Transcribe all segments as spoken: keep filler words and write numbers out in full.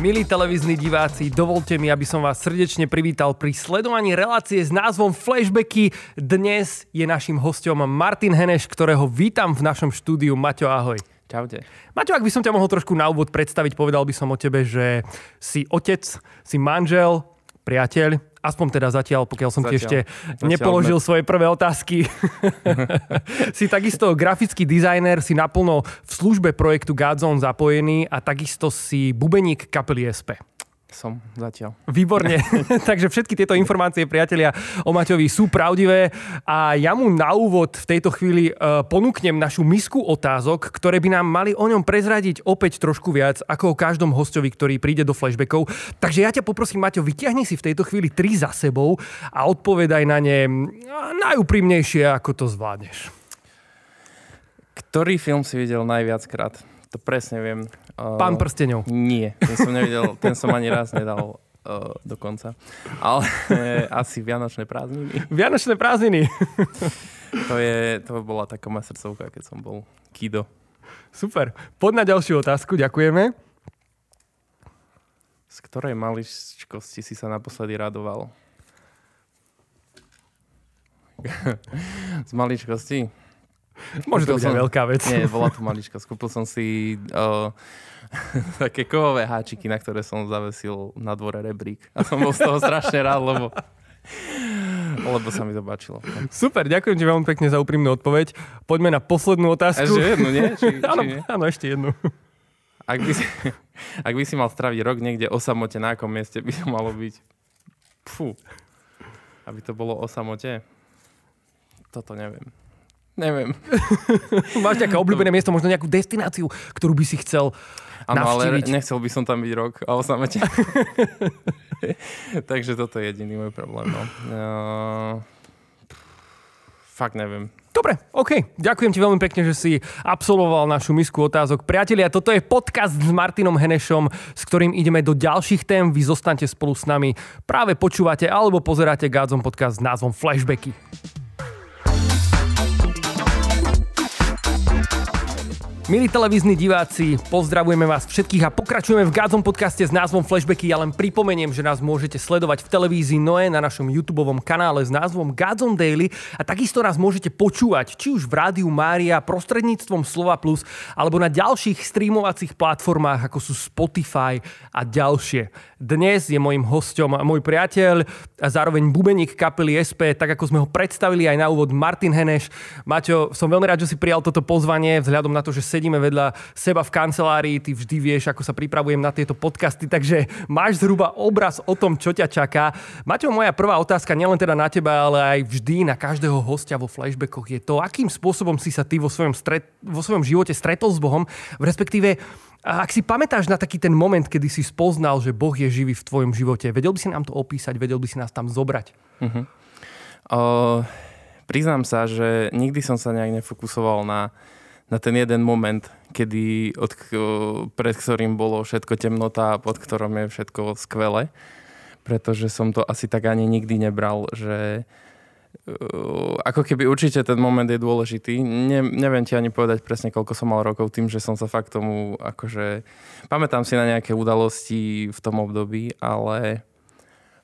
Milí televízni diváci, dovolte mi, aby som vás srdečne privítal pri sledovaní relácie s názvom Flashbacky. Dnes je naším hosťom Martin Heneš, ktorého vítam v našom štúdiu. Maťo, ahoj. Čaute. Maťo, ak by som ťa mohol trošku na úvod predstaviť, povedal by som o tebe, že si otec, si manžel, priateľ, aspoň teda zatiaľ, pokiaľ som ti ešte nepoložil ne. svoje prvé otázky. Si takisto grafický dizajner, si naplno v službe projektu Godzone zapojený a takisto si bubeník kapely es pé. Som zatiaľ. Výborne. Takže všetky tieto informácie, priatelia, o Maťovi sú pravdivé a ja mu na úvod v tejto chvíli uh, ponúknem našu misku otázok, ktoré by nám mali o ňom prezradiť opäť trošku viac ako o každom hosťovi, ktorý príde do flashbackov. Takže ja ťa poprosím, Maťo, vyťahni si v tejto chvíli tri za sebou a odpovedaj na ne najúprimnejšie, ako to zvládneš. Ktorý film si videl najviackrát? To presne viem. Uh, Pán prsteňov. Nie, ten som nevidel, ten som ani raz nedal uh, dokonca. Ale asi Vianočné prázdniny. Vianočné prázdniny. To je, to bola taká moja srdcovka, keď som bol kido. Super. Poď na ďalšiu otázku, ďakujeme. Z ktorej maličkosti si sa naposledy radoval? Z maličkosti? Môže to byť som... veľká vec. Nie, bola to malička. Skúpil som si uh, také kovové háčiky, na ktoré som zavesil na dvore rebrík. A som bol z toho strašne rád, lebo, lebo sa mi to páčilo. Super, ďakujem ti veľmi pekne za úprimnú odpoveď. Poďme na poslednú otázku. Ešte jednu, nie? Či, či áno, nie? Áno, ešte jednu. Ak by, si, ak by si mal straviť rok niekde o samote, na akom mieste by to malo byť? Fú. Aby to bolo o samote? Toto neviem. Neviem. Máš nejaké obľúbené miesto, možno nejakú destináciu, ktorú by si chcel ano, navštíviť? Ale nechcel by som tam byť rok, ale sa mať. Takže toto je jediný môj problém. No. Uh, fakt neviem. Dobre, OK. Ďakujem ti veľmi pekne, že si absolvoval našu misku otázok. Priatelia, toto je podcast s Martinom Henešom, s ktorým ideme do ďalších tém. Vy zostaňte spolu s nami. Práve počúvate alebo pozeráte Godzone podcast s názvom Flashbacky. Milí televízni diváci, pozdravujeme vás všetkých a pokračujeme v Godzone podcaste s názvom Flashbacky. Ja len pripomeniem, že nás môžete sledovať v televízii Noé na našom YouTubeovom kanále s názvom Godzone Daily a takisto nás môžete počúvať či už v rádiu Mária prostredníctvom Slova Plus alebo na ďalších streamovacích platformách ako sú Spotify a ďalšie. Dnes je mojím hosťom môj priateľ a zároveň bubeník kapely es pé, tak ako sme ho predstavili aj na úvod, Martin Heneš. Maťo, som veľmi rád, že si prijal toto pozvanie vzhľadom na to, že sedíme vedľa seba v kancelárii, ty vždy vieš, ako sa pripravujem na tieto podcasty, takže máš zhruba obraz o tom, čo ťa čaká. Maťo, moja prvá otázka, nielen teda na teba, ale aj vždy na každého hostia vo flashbackoch je to, akým spôsobom si sa ty vo svojom, stret, vo svojom živote stretol s Bohom, respektíve, ak si pamätáš na taký ten moment, kedy si spoznal, že Boh je živý v tvojom živote, vedel by si nám to opísať, vedel by si nás tam zobrať? Uh-huh. Uh, priznám sa, že nikdy som sa nejak nefokusoval na na ten jeden moment, kedy od, pred ktorým bolo všetko temnota a pod ktorom je všetko skvelé. Pretože som to asi tak ani nikdy nebral, že ako keby určite ten moment je dôležitý. Ne, neviem ti ani povedať presne, koľko som mal rokov tým, že som sa fakt tomu akože... Pamätám si na nejaké udalosti v tom období, ale,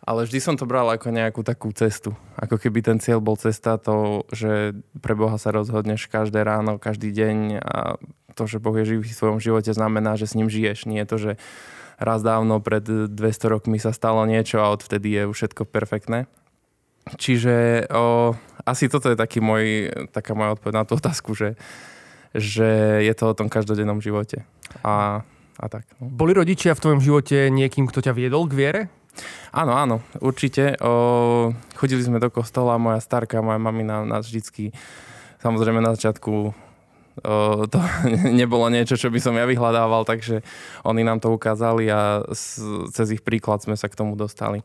ale vždy som to bral ako nejakú takú cestu. Ako keby ten cieľ bol cesta, to, že pre Boha sa rozhodneš každé ráno, každý deň a to, že Boh je živý v svojom živote, znamená, že s ním žiješ. Nie je to, že raz dávno pred dvesto rokmi sa stalo niečo a odvtedy je už všetko perfektné. Čiže o, asi toto je taký môj, taká moja odpoveď na tú otázku, že, že je to o tom každodennom živote. A, a tak. Boli rodičia v tvojom živote niekým, kto ťa viedol k viere? Áno, áno, určite. O, chodili sme do kostola, moja starka, moja mamina nás vždycky, samozrejme na začiatku o, to nebolo niečo, čo by som ja vyhľadával, takže oni nám to ukázali a s, cez ich príklad sme sa k tomu dostali.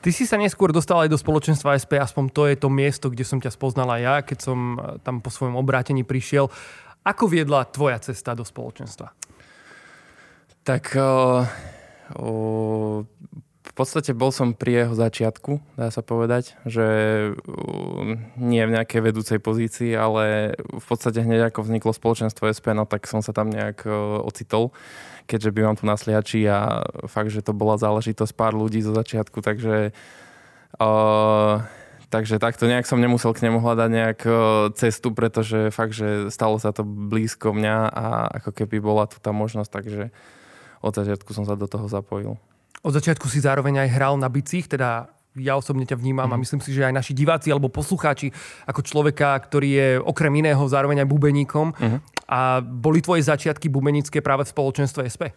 Ty si sa neskôr dostal aj do spoločenstva es pé, aspoň to je to miesto, kde som ťa spoznala ja, keď som tam po svojom obrátení prišiel. Ako viedla tvoja cesta do spoločenstva? Tak... O, o, V podstate bol som pri jeho začiatku, dá sa povedať, že nie v nejakej vedúcej pozícii, ale v podstate hneď ako vzniklo spoločenstvo es pé, no tak som sa tam nejak ocitol, keďže bývam tu na Sliači a fakt, že to bola záležitosť pár ľudí zo začiatku, takže uh, takže takto nejak som nemusel k nemu hľadať nejak cestu, pretože fakt, že stalo sa to blízko mňa a ako keby bola tu tá možnosť, takže od začiatku som sa do toho zapojil. Od začiatku si zároveň aj hral na bicích, teda ja osobne ťa vnímam a myslím si, že aj naši diváci alebo poslucháči ako človeka, ktorý je okrem iného zároveň aj bubeníkom. Uh-huh. A boli tvoje začiatky bubenické práve v spoločenstve es pé?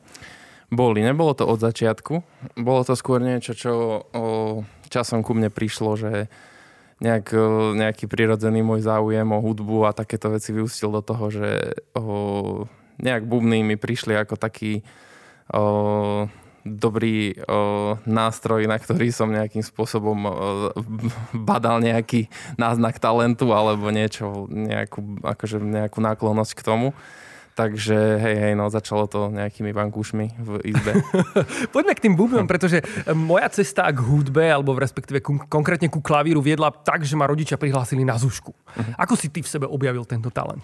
Boli, nebolo to od začiatku. Bolo to skôr niečo, čo o, časom ku mne prišlo, že nejak, nejaký prirodzený môj záujem o hudbu a takéto veci vyústil do toho, že o, nejak bubny mi prišli ako taký... O, dobrý o, nástroj, na ktorý som nejakým spôsobom o, badal nejaký náznak talentu alebo niečo, nejakú, akože nejakú náklonnosť k tomu. Takže hej, hej, no začalo to nejakými vankúšmi v izbe. Poďme k tým bubnom, pretože moja cesta k hudbe, alebo respektíve ku, konkrétne ku klavíru viedla tak, že ma rodičia prihlásili na Zúšku. Uh-huh. Ako si ty v sebe objavil tento talent?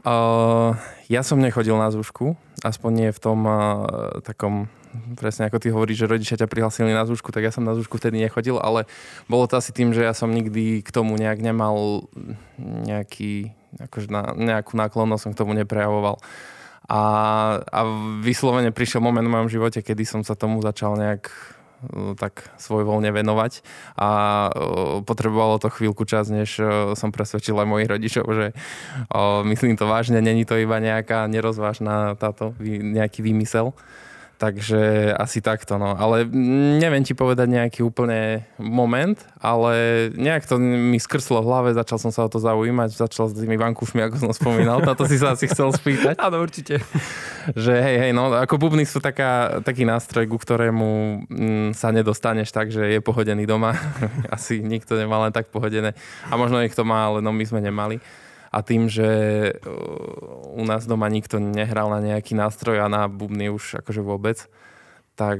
Uh, ja som nechodil na Zúšku, aspoň nie v tom uh, takom... Presne ako ty hovoríš, že rodičia ťa prihlasili na Zúšku, tak ja som na Zúšku vtedy nechodil, ale bolo to asi tým, že ja som nikdy k tomu nejak nemal nejaký, akože na, nejakú náklonnosť som k tomu neprejavoval. A, a vyslovene prišiel moment v mojom živote, kedy som sa tomu začal nejak tak svojvoľne venovať a potrebovalo to chvíľku čas, než som presvedčil aj mojich rodičov, že o, myslím to vážne, není to iba nejaká nerozvážna táto, nejaký výmysel. Takže asi takto, no. Ale neviem ti povedať nejaký úplne moment, ale nejak to mi skrslo v hlave, začal som sa o to zaujímať, začal s tými vankúšmi, ako som spomínal, na to si sa asi chcel spýtať. Áno, určite. Že hej, hej, no, ako bubny sú taká, taký nástroj, ku ktorému m, sa nedostaneš tak, že je pohodený doma. Asi nikto nemá len tak pohodené. A možno niekto má, ale no my sme nemali. A tým, že u nás doma nikto nehral na nejaký nástroj a na bubny už akože vôbec, tak,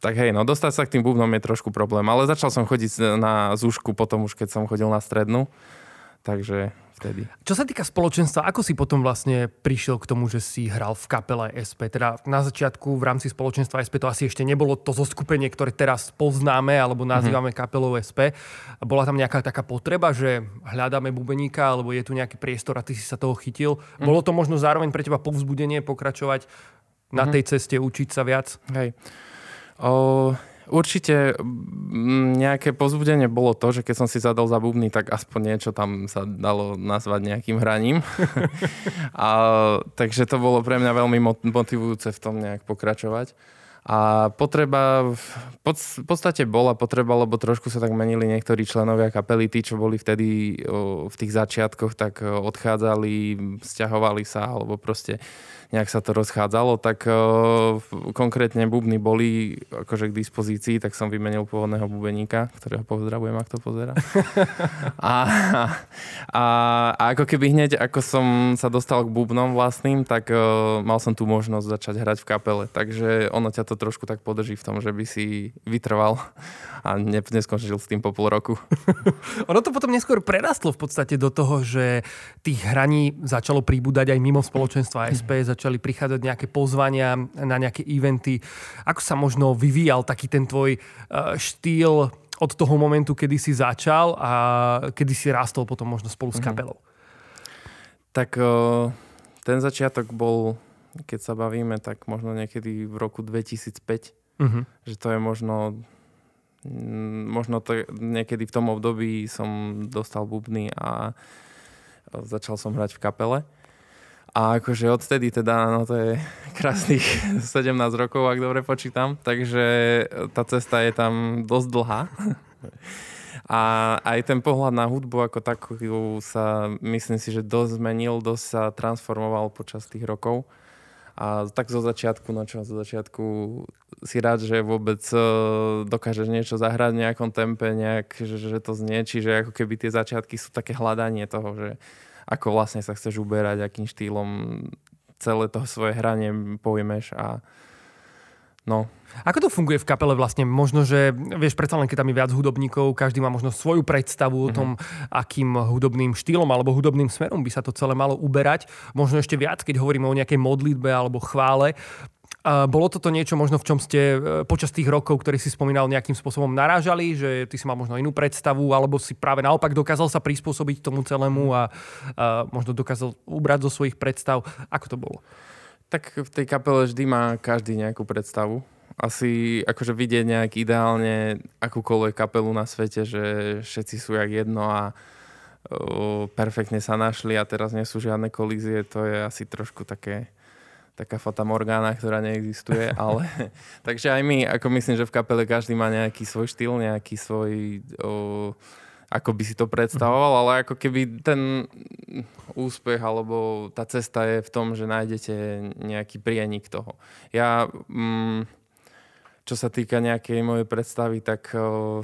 tak hej, no dostať sa k tým bubnom je trošku problém. Ale začal som chodiť na Zúšku potom už, keď som chodil na strednú. Takže vtedy. Čo sa týka spoločenstva, ako si potom vlastne prišiel k tomu, že si hral v kapele es pé? Teda na začiatku v rámci spoločenstva es pé to asi ešte nebolo to zoskupenie, ktoré teraz poznáme alebo nazývame mm-hmm. kapelou es pé. Bola tam nejaká taká potreba, že hľadáme bubeníka alebo je tu nejaký priestor a ty si sa toho chytil. Mm-hmm. Bolo to možno zároveň pre teba povzbudenie pokračovať mm-hmm. na tej ceste, učiť sa viac? Hej. O... Určite nejaké povzbudenie bolo to, že keď som si zadal za bubny, tak aspoň niečo tam sa dalo nazvať nejakým hraním. A, takže to bolo pre mňa veľmi motivujúce v tom nejak pokračovať. A potreba, v podstate bola potreba, lebo trošku sa tak menili niektorí členovia kapely, tí, čo boli vtedy v tých začiatkoch, tak odchádzali, sťahovali sa, alebo proste nejak sa to rozchádzalo, tak konkrétne bubny boli akože k dispozícii, tak som vymenil pôvodného bubeníka, ktorého pozdravujem, ak to pozerá. A, a, a ako keby hneď, ako som sa dostal k bubnom vlastným, tak mal som tú možnosť začať hrať v kapele, takže ono ťa to trošku tak podrží v tom, že by si vytrval a ne, neskončil s tým po pol roku. Ono to potom neskôr prerastlo v podstate do toho, že tých hraní začalo pribúdať aj mimo spoločenstva es pé, začali prichádzať nejaké pozvania na nejaké eventy. Ako sa možno vyvíjal taký ten tvoj štýl od toho momentu, kedy si začal a kedy si rástol potom možno spolu s kapelou? Tak ten začiatok bol... Keď sa bavíme, tak možno niekedy v roku dvetisícpäť, uh-huh. že to je možno, možno to, niekedy v tom období som dostal bubny a začal som hrať v kapele. A akože odtedy teda, no to je krásnych sedemnásť rokov, ak dobre počítam, takže tá cesta je tam dosť dlhá. A aj ten pohľad na hudbu ako takú sa, myslím si, že dosť zmenil, dosť sa transformoval počas tých rokov. A tak zo začiatku, no čo, zo začiatku si rád, že vôbec dokážeš niečo zahrať v nejakom tempe, nejak, že, že to znieči, že ako keby tie začiatky sú také hľadanie toho, že ako vlastne sa chceš uberať, akým štýlom celé to svoje hranie pojmeš a No. Ako to funguje v kapele vlastne? Možno, že vieš, predsa len keď tam je viac hudobníkov, každý má možno svoju predstavu mm-hmm. o tom, akým hudobným štýlom alebo hudobným smerom by sa to celé malo uberať. Možno ešte viac, keď hovoríme o nejakej modlitbe alebo chvále. Bolo toto niečo možno, v čom ste počas tých rokov, ktorý si spomínal, nejakým spôsobom narážali, že ty si mal možno inú predstavu, alebo si práve naopak dokázal sa prispôsobiť tomu celému a, a možno dokázal ubrať zo svojich predstav? Ako to bolo? Tak v tej kapele vždy má každý nejakú predstavu. Asi akože vidieť nejak ideálne akúkoľvek kapelu na svete, že všetci sú jak jedno a o, perfektne sa našli a teraz nie sú žiadne kolízie, to je asi trošku také... taká fatamorgána, ktorá neexistuje, ale... Takže aj my, ako myslím, že v kapele každý má nejaký svoj štýl, nejaký svoj... O, ako by si to predstavoval, ale ako keby ten úspech alebo tá cesta je v tom, že nájdete nejaký prienik toho. Ja, mm, čo sa týka nejakej mojej predstavy, tak... O,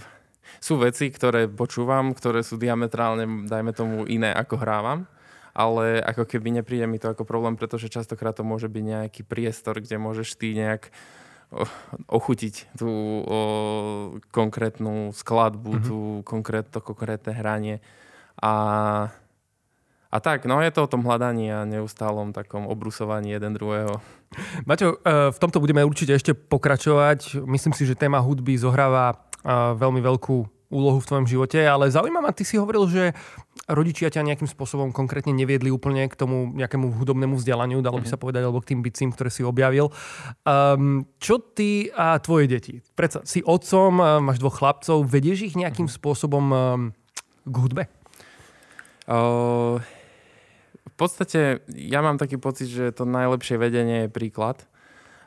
sú veci, ktoré počúvam, ktoré sú diametrálne, dajme tomu, iné, ako hrávam. Ale ako keby nepríde mi to ako problém, pretože častokrát to môže byť nejaký priestor, kde môžeš ty nejak ochutiť tú o, konkrétnu skladbu, mm-hmm. tú konkrét, to konkrétne hranie. A, a tak, no je to o tom hľadaní a neustálom takom obrusovaní jeden druhého. Maťo, v tomto budeme určite ešte pokračovať. Myslím si, že téma hudby zohráva veľmi veľkú úlohu v tvojom živote, ale zaujímavá, ty si hovoril, že rodičia ťa nejakým spôsobom konkrétne neviedli úplne k tomu nejakému hudobnému vzdelaniu, dalo by sa povedať, alebo k tým bicím, ktoré si objavil. Um, čo ty a tvoje deti? Predsa, si otcom, máš dvoch chlapcov, vedieš ich nejakým spôsobom um, k hudbe? Uh, v podstate ja mám taký pocit, že to najlepšie vedenie je príklad.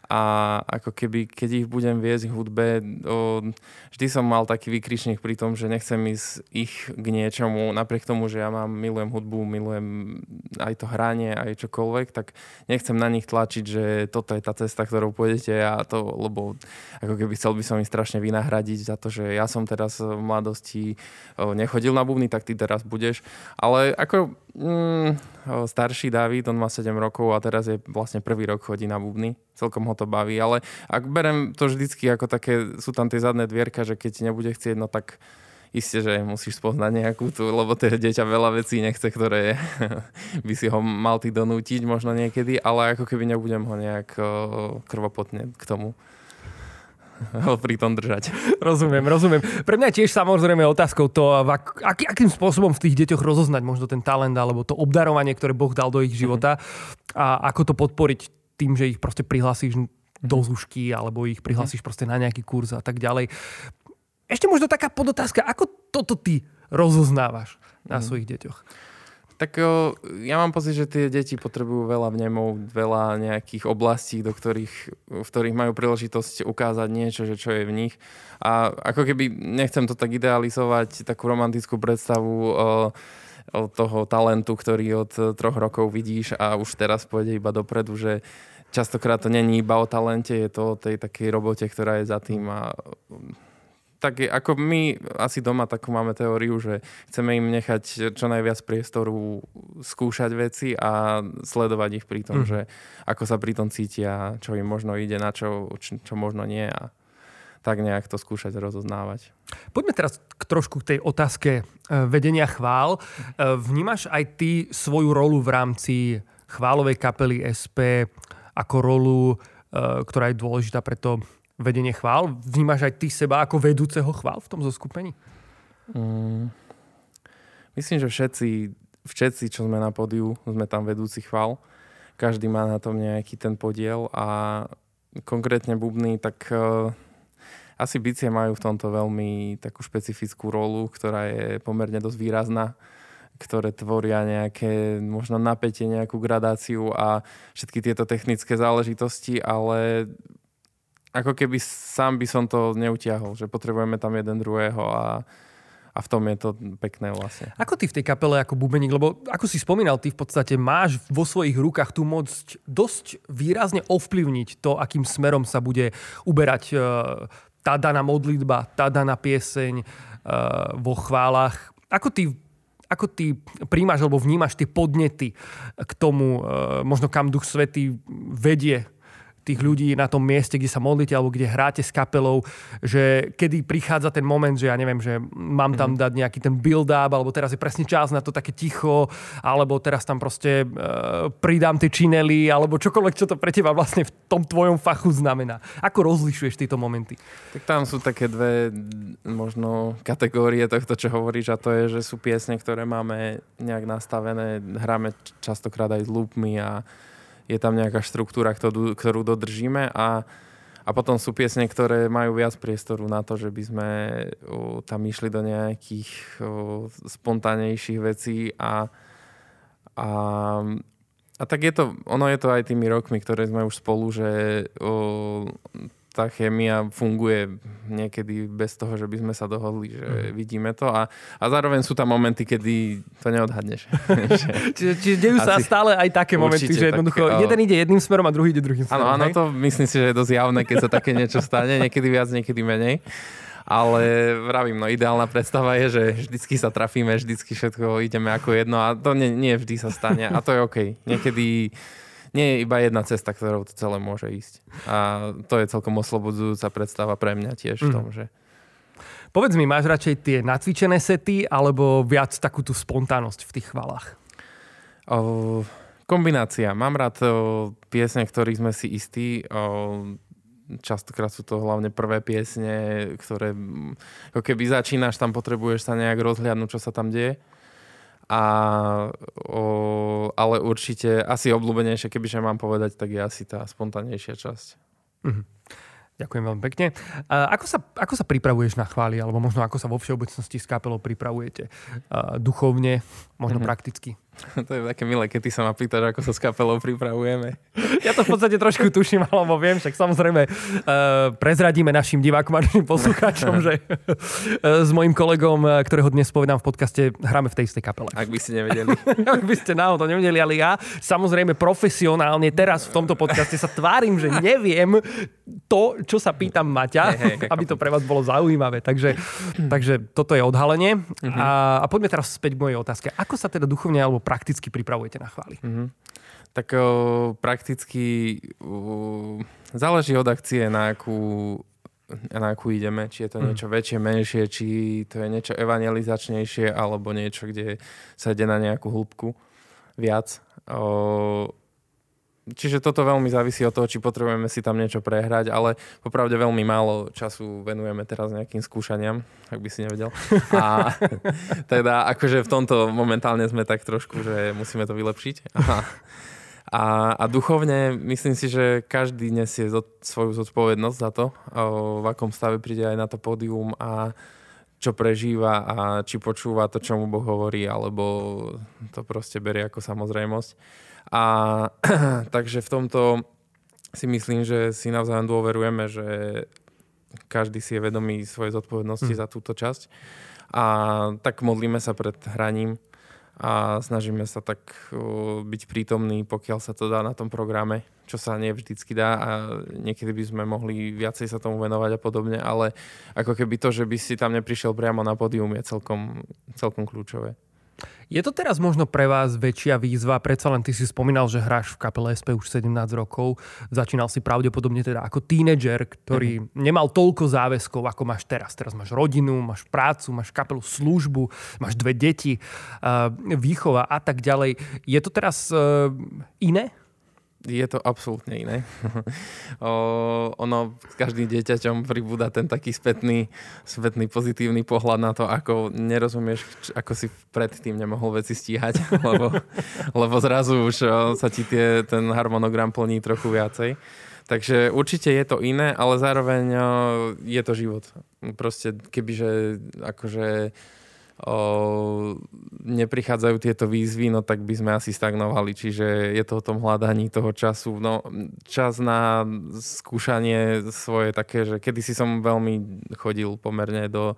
A ako keby, keď ich budem viesť k hudbe, o, vždy som mal taký výkričník pri tom, že nechcem ísť ich k niečomu, napriek tomu, že ja mám, milujem hudbu, milujem aj to hranie, aj čokoľvek, tak nechcem na nich tlačiť, že toto je tá cesta, ktorou pôjdete a to, lebo ako keby chcel by som ich strašne vynahradiť za to, že ja som teraz v mladosti o, nechodil na bubny, tak ty teraz budeš, ale ako mm, o, starší Dávid, on má sedem rokov a teraz je vlastne prvý rok chodí na bubny, celkom ho to baví, ale ak berem to vždycky ako také, sú tam tie zadné dvierka, že keď nebude chcieť, no tak isté, že musíš spoznať nejakú tú, lebo to dieťa veľa vecí nechce, ktoré by si ho mal ty donútiť možno niekedy, ale ako keby nebudem ho nejak krvopotne k tomu ho pri tom držať. Rozumiem, rozumiem. Pre mňa tiež samozrejme otázkou to, ak, aký, akým spôsobom v tých deťoch rozoznať možno ten talent alebo to obdarovanie, ktoré Boh dal do ich života a ako to podporiť tým, že ich proste prihlasíš do Zuzky, alebo ich prihlasíš proste na nejaký kurz a tak ďalej. Ešte možno taká podotázka, ako toto ty rozoznávaš na svojich deťoch? Tak ja mám pocit, že tie deti potrebujú veľa vnemov, veľa nejakých oblastí, do ktorých, v ktorých majú príležitosť ukázať niečo, že čo je v nich. A ako keby, nechcem to tak idealizovať, takú romantickú predstavu od toho talentu, ktorý od troch rokov vidíš a už teraz pôjde iba dopredu, že častokrát to není iba o talente, je to o tej takej robote, ktorá je za tým a tak ako my asi doma takú máme teóriu, že chceme im nechať čo najviac priestoru skúšať veci a sledovať ich pri tom, mm. že ako sa pri tom cítia, čo im možno ide, na čo, čo, čo možno nie a tak nejak to skúšať rozoznávať. Poďme teraz k trošku k tej otázke vedenia chvál. Vnímaš aj ty svoju rolu v rámci chválovej kapely es pé ako rolu, ktorá je dôležitá pre to vedenie chvál? Vnímaš aj ty seba ako vedúceho chvál v tom zoskupení? Mm, myslím, že všetci, všetci, čo sme na pódiu, sme tam vedúci chvál. Každý má na tom nejaký ten podiel a konkrétne bubny, tak... Asi bicie majú v tomto veľmi takú špecifickú rolu, ktorá je pomerne dosť výrazná, ktoré tvoria nejaké možno napätie, nejakú gradáciu a všetky tieto technické záležitosti, ale ako keby sám by som to neutiahol, že potrebujeme tam jeden druhého a A v tom je to pekné vlastne. Ako ty v tej kapele ako bubeník, lebo ako si spomínal, ty v podstate máš vo svojich rukách tú moc dosť výrazne ovplyvniť to, akým smerom sa bude uberať tá daná modlitba, tá daná pieseň vo chválach. Ako ty, ako ty príjmaš alebo vnímaš tie podnety k tomu, možno kam Duch Svätý vedie tých ľudí na tom mieste, kde sa modlíte alebo kde hráte s kapelou, že kedy prichádza ten moment, že ja neviem, že mám tam dať nejaký ten build-up, alebo teraz je presne čas na to také ticho, alebo teraz tam proste e, pridám tie činely, alebo čokoľvek, čo to pre teba vlastne v tom tvojom fachu znamená. Ako rozlišuješ tieto momenty? Tak tam sú také dve možno kategórie tohto, čo hovoríš, a to je, že sú piesne, ktoré máme nejak nastavené, hráme častokrát aj s loopmi a je tam nejaká štruktúra, ktorú, ktorú dodržíme, a, a potom sú piesne, ktoré majú viac priestoru na to, že by sme o, tam išli do nejakých o, spontánnejších vecí a, a, a tak je to, ono je to aj tými rokmi, ktoré sme už spolu, že o, tá chémia funguje niekedy bez toho, že by sme sa dohodli, že mm. vidíme to, a, a zároveň sú tam momenty, kedy to neodhadneš. Čiže či dejú sa asi stále aj také momenty, že jednoducho tak, jeden ide jedným smerom a druhý ide druhým smerom. Áno, áno, to myslím si, že je dosť javné, keď sa také niečo stane, niekedy viac, niekedy menej. Ale vravím, no ideálna predstava je, že vždycky sa trafíme, vždycky všetko ideme ako jedno, a to nie, nie vždy sa stane, a to je okej. Niekedy nie je iba jedna cesta, ktorou to celé môže ísť. A to je celkom oslobodzujúca predstava pre mňa tiež v tom, že... Povedz mi, máš radšej tie nacvičené sety alebo viac takú tú spontánnosť v tých chvalách? O, kombinácia. Mám rád o, piesne, ktorých sme si istí. O, častokrát sú to hlavne prvé piesne, ktoré... Ako keby začínaš, tam potrebuješ sa nejak rozhliadnúť, čo sa tam deje. A, o, ale určite asi obľúbenejšie, kebyže mám povedať, tak je asi tá spontánnejšia časť. Mm-hmm. Ďakujem veľmi pekne. A ako sa, ako sa pripravuješ na chvály, alebo možno ako sa vo všeobecnosti s kapelou pripravujete? A duchovne, možno mm-hmm. prakticky? To je také milé, keď ty sa ma pýtaš, ako sa s kapelou pripravujeme. Ja to v podstate trošku tuším, alebo viem, však samozrejme uh, prezradíme našim divákom a našim poslucháčom, že uh, s mojím kolegom, ktorého dnes povedám v podcaste, hráme v tej istej kapele. Ak by ste nevedeli. Ak by ste náhodou nevedeli, ale ja samozrejme profesionálne teraz v tomto podcaste sa tvárim, že neviem to, čo sa pýtam Maťa, hey, hey, hey, aby to pre vás bolo zaujímavé. Takže, takže toto je odhalenie. Uh-huh. A, a poďme teraz späť k mojej otázke. Ako sa teda duchovne alebo prakticky pripravujete na chvály? Mm-hmm. Tak o, prakticky o, záleží od akcie, na akú, na akú ideme. Či je to mm. niečo väčšie, menšie, či to je niečo evangelizačnejšie, alebo niečo, kde sa ide na nejakú hĺbku viac. O, čiže toto veľmi závisí od toho, či potrebujeme si tam niečo prehrať, ale popravde veľmi málo času venujeme teraz nejakým skúšaniam, ak by si nevedel. A teda akože v tomto momentálne sme tak trošku, že musíme to vylepšiť. A, a, a duchovne myslím si, že každý nesie zod, svoju zodpovednosť za to, v akom stave príde aj na to pódium a čo prežíva a či počúva to, čo mu Boh hovorí, alebo to proste berie ako samozrejmosť. A takže v tomto si myslím, že si navzájom dôverujeme, že každý si je vedomý svojej zodpovednosti mm. za túto časť. A tak modlíme sa pred hraním a snažíme sa tak byť prítomní, pokiaľ sa to dá na tom programe, čo sa nie vždycky dá a niekedy by sme mohli viacej sa tomu venovať a podobne, ale ako keby to, že by si tam neprišiel priamo na pódium, je celkom, celkom kľúčové. Je to teraz možno pre vás väčšia výzva? Predsa len ty si spomínal, že hráš v kapele es pé už sedemnásť rokov. Začínal si pravdepodobne teda ako tínedžer, ktorý mm-hmm. nemal toľko záväzkov, ako máš teraz. Teraz máš rodinu, máš prácu, máš kapelu, službu, máš dve deti, výchova a tak ďalej. Je to teraz iné? Je to absolútne iné. o, ono, s každým dieťaťom pribúda ten taký spätný, spätný pozitívny pohľad na to, ako nerozumieš, ako si predtým nemohol veci stíhať, lebo, lebo zrazu už o, sa ti tie, ten harmonogram plní trochu viacej. Takže určite je to iné, ale zároveň o, je to život. Proste kebyže akože... O, neprichádzajú tieto výzvy, no tak by sme asi stagnovali. Čiže je to o tom hľadaní toho času. No, čas na skúšanie svoje také, že kedysi som veľmi chodil pomerne do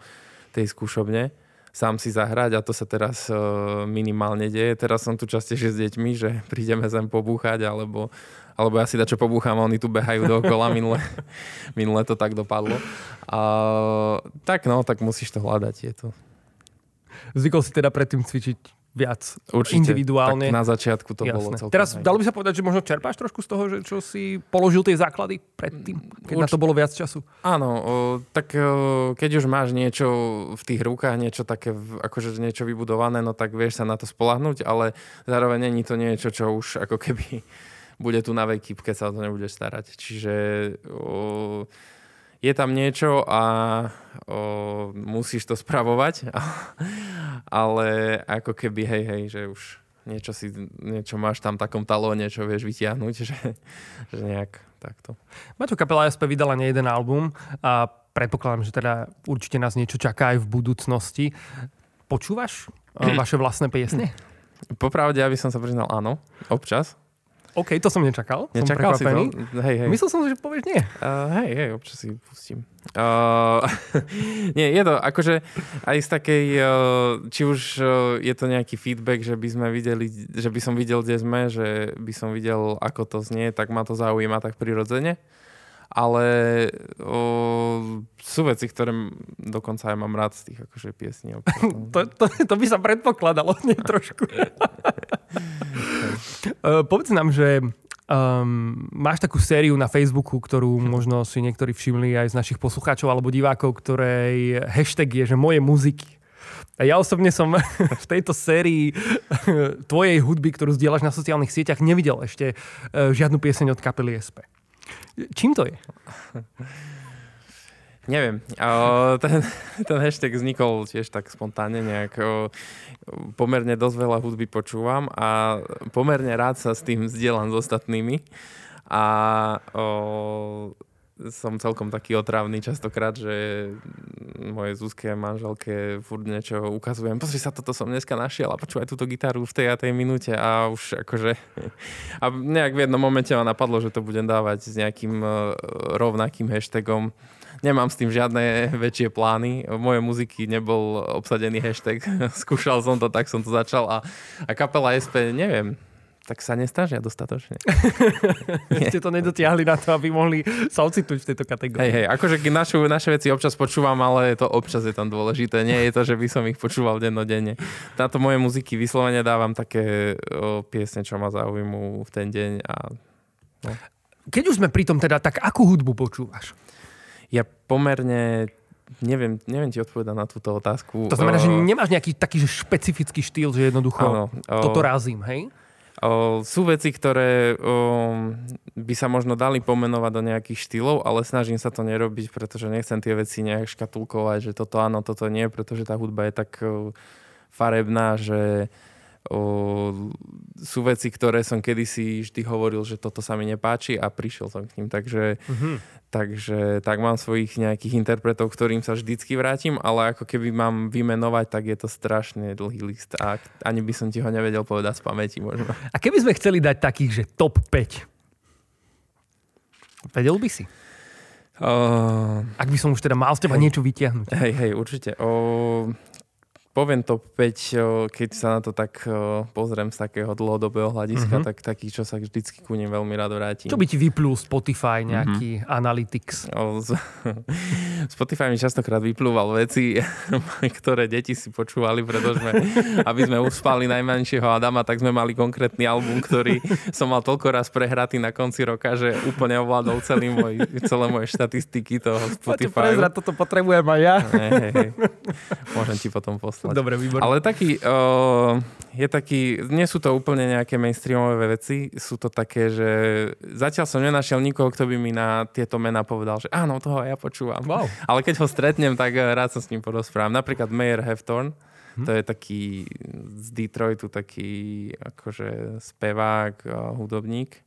tej skúšobne sám si zahrať a to sa teraz o, minimálne deje. Teraz som tu častejšie s deťmi, že prídeme sem pobúchať alebo alebo ja si dačo pobúcham a oni tu behajú dookola. Minule, minule to tak dopadlo. A, tak no, tak musíš to hľadať. Je to. Zvykol si teda predtým cvičiť viac určite individuálne. Tak na začiatku to Jasné. bolo celkom. Teraz dalo by sa povedať, že možno čerpáš trošku z toho, že čo si položil tie základy predtým, keď Urč... na to bolo viac času? Áno, o, tak o, keď už máš niečo v tých rukách, niečo také, akože niečo vybudované, no tak vieš sa na to spoľahnúť, ale zároveň není to niečo, čo už ako keby bude tu na veky, keď sa o to nebudeš starať. Čiže o, je tam niečo a o, musíš to spravovať, ale ako keby hej, hej, že už niečo si, niečo máš tam v takom talóne, čo vieš vytiahnuť, že, že nejak takto. Maťo, kapela es pé vydala nie jeden album a predpokladám, že teda určite nás niečo čaká aj v budúcnosti. Počúvaš vaše vlastné piesne? Popravde, aby som sa priznal, áno, občas. OK, to som nečakal. Nečakal som prekvapený. Si to? Hej, hej. Myslel som, že povieš nie. Uh, hej, hej, občas si pustím. Uh, nie, je to akože aj z takej, uh, či už uh, je to nejaký feedback, že by sme videli, že by som videl, kde sme, že by som videl, ako to znie, tak ma to zaujíma tak prirodzene. Ale o, sú veci, ktoré dokonca aj mám rád z tých akože piesní. to, to, to by sa predpokladalo nie, trošku. Povedz nám, že um, máš takú sériu na Facebooku, ktorú možno si niektorí všimli aj z našich poslucháčov alebo divákov, ktorej hashtag je, že moje muziky. A ja osobne som v tejto sérii tvojej hudby, ktorú zdieľaš na sociálnych sieťach, nevidel ešte žiadnu pieseň od kapely es pé. Čím to je? Neviem. O, ten, ten hashtag vznikol tiež tak spontánne nejak. O, pomerne dosť veľa hudby počúvam a pomerne rád sa s tým zdieľam s ostatnými. A o, som celkom taký otravný častokrát, že moje Zuzke, manželke furt niečo ukazujem. Pozri sa, toto som dneska našiel a počúvaj túto gitaru v tej a tej minúte a už akože... A nejak v jednom momente ma napadlo, že to budem dávať s nejakým rovnakým hashtagom. Nemám s tým žiadne väčšie plány. V mojej muziky nebol obsadený hashtag. Skúšal som to, tak som to začal. A, a kapela es pé, neviem... tak sa nestážia dostatočne. Ste to nedotiahli na to, aby mohli sa ocitnúť v tejto kategórii. Hej, hej, akože našu, naše veci občas počúvam, ale to občas je tam dôležité. Nie je to, že by som ich počúval dennodenne. Táto moje muziky vyslovene dávam také o, piesne, čo ma zaujímu v ten deň. A, no. Keď už sme pri tom teda, tak akú hudbu počúvaš? Ja pomerne... Neviem, neviem ti odpovedať na túto otázku. To znamená, o... že nemáš nejaký taký že špecifický štýl, že jednoducho ano, o... toto razím, hej? O, sú veci, ktoré o, by sa možno dali pomenovať do nejakých štýlov, ale snažím sa to nerobiť, pretože nechcem tie veci nejak škatulkovať, že toto áno, toto nie, pretože tá hudba je tak o, farebná, že o, sú veci, ktoré som kedysi vždy hovoril, že toto sa mi nepáči a prišiel som k ním, takže, mm-hmm. takže tak mám svojich nejakých interpretov, ktorým sa vždycky vrátim, ale ako keby mám vymenovať, tak je to strašne dlhý list a ani by som ti ho nevedel povedať z pamäti možno. A keby sme chceli dať takých, že top päť, vedel by si? Uh... Ak by som už teda mal z teba hej, niečo vytiahnuť. Hej, hej, určite. Uh... Poviem top päť, keď sa na to tak pozriem z takého dlhodobého hľadiska, mm-hmm. tak taký, čo sa vždycky ku nim veľmi rád vrátim. Čo by ti vyplul Spotify, nejaký mm-hmm. analytics? Spotify mi častokrát vyplúval veci, ktoré deti si počúvali, pretože sme, aby sme uspali najmenšieho Adama, tak sme mali konkrétny album, ktorý som mal toľko raz prehratý na konci roka, že úplne ovládol celý môj, celé moje štatistiky toho Spotify. Prezrať, toto potrebujem aj ja. Hej, hej, hej. Môžem ti potom poslať. Dobre, výborné. Ale taký, uh, je taký, nie sú to úplne nejaké mainstreamové veci, sú to také, že zatiaľ som nenašiel nikoho, kto by mi na tieto mená povedal, že áno, toho ja počúvam. Wow. Ale keď ho stretnem, tak rád sa s ním porozprávam. Napríklad Mayer Hawthorne, hm. to je taký z Detroitu, taký akože spevák, hudobník,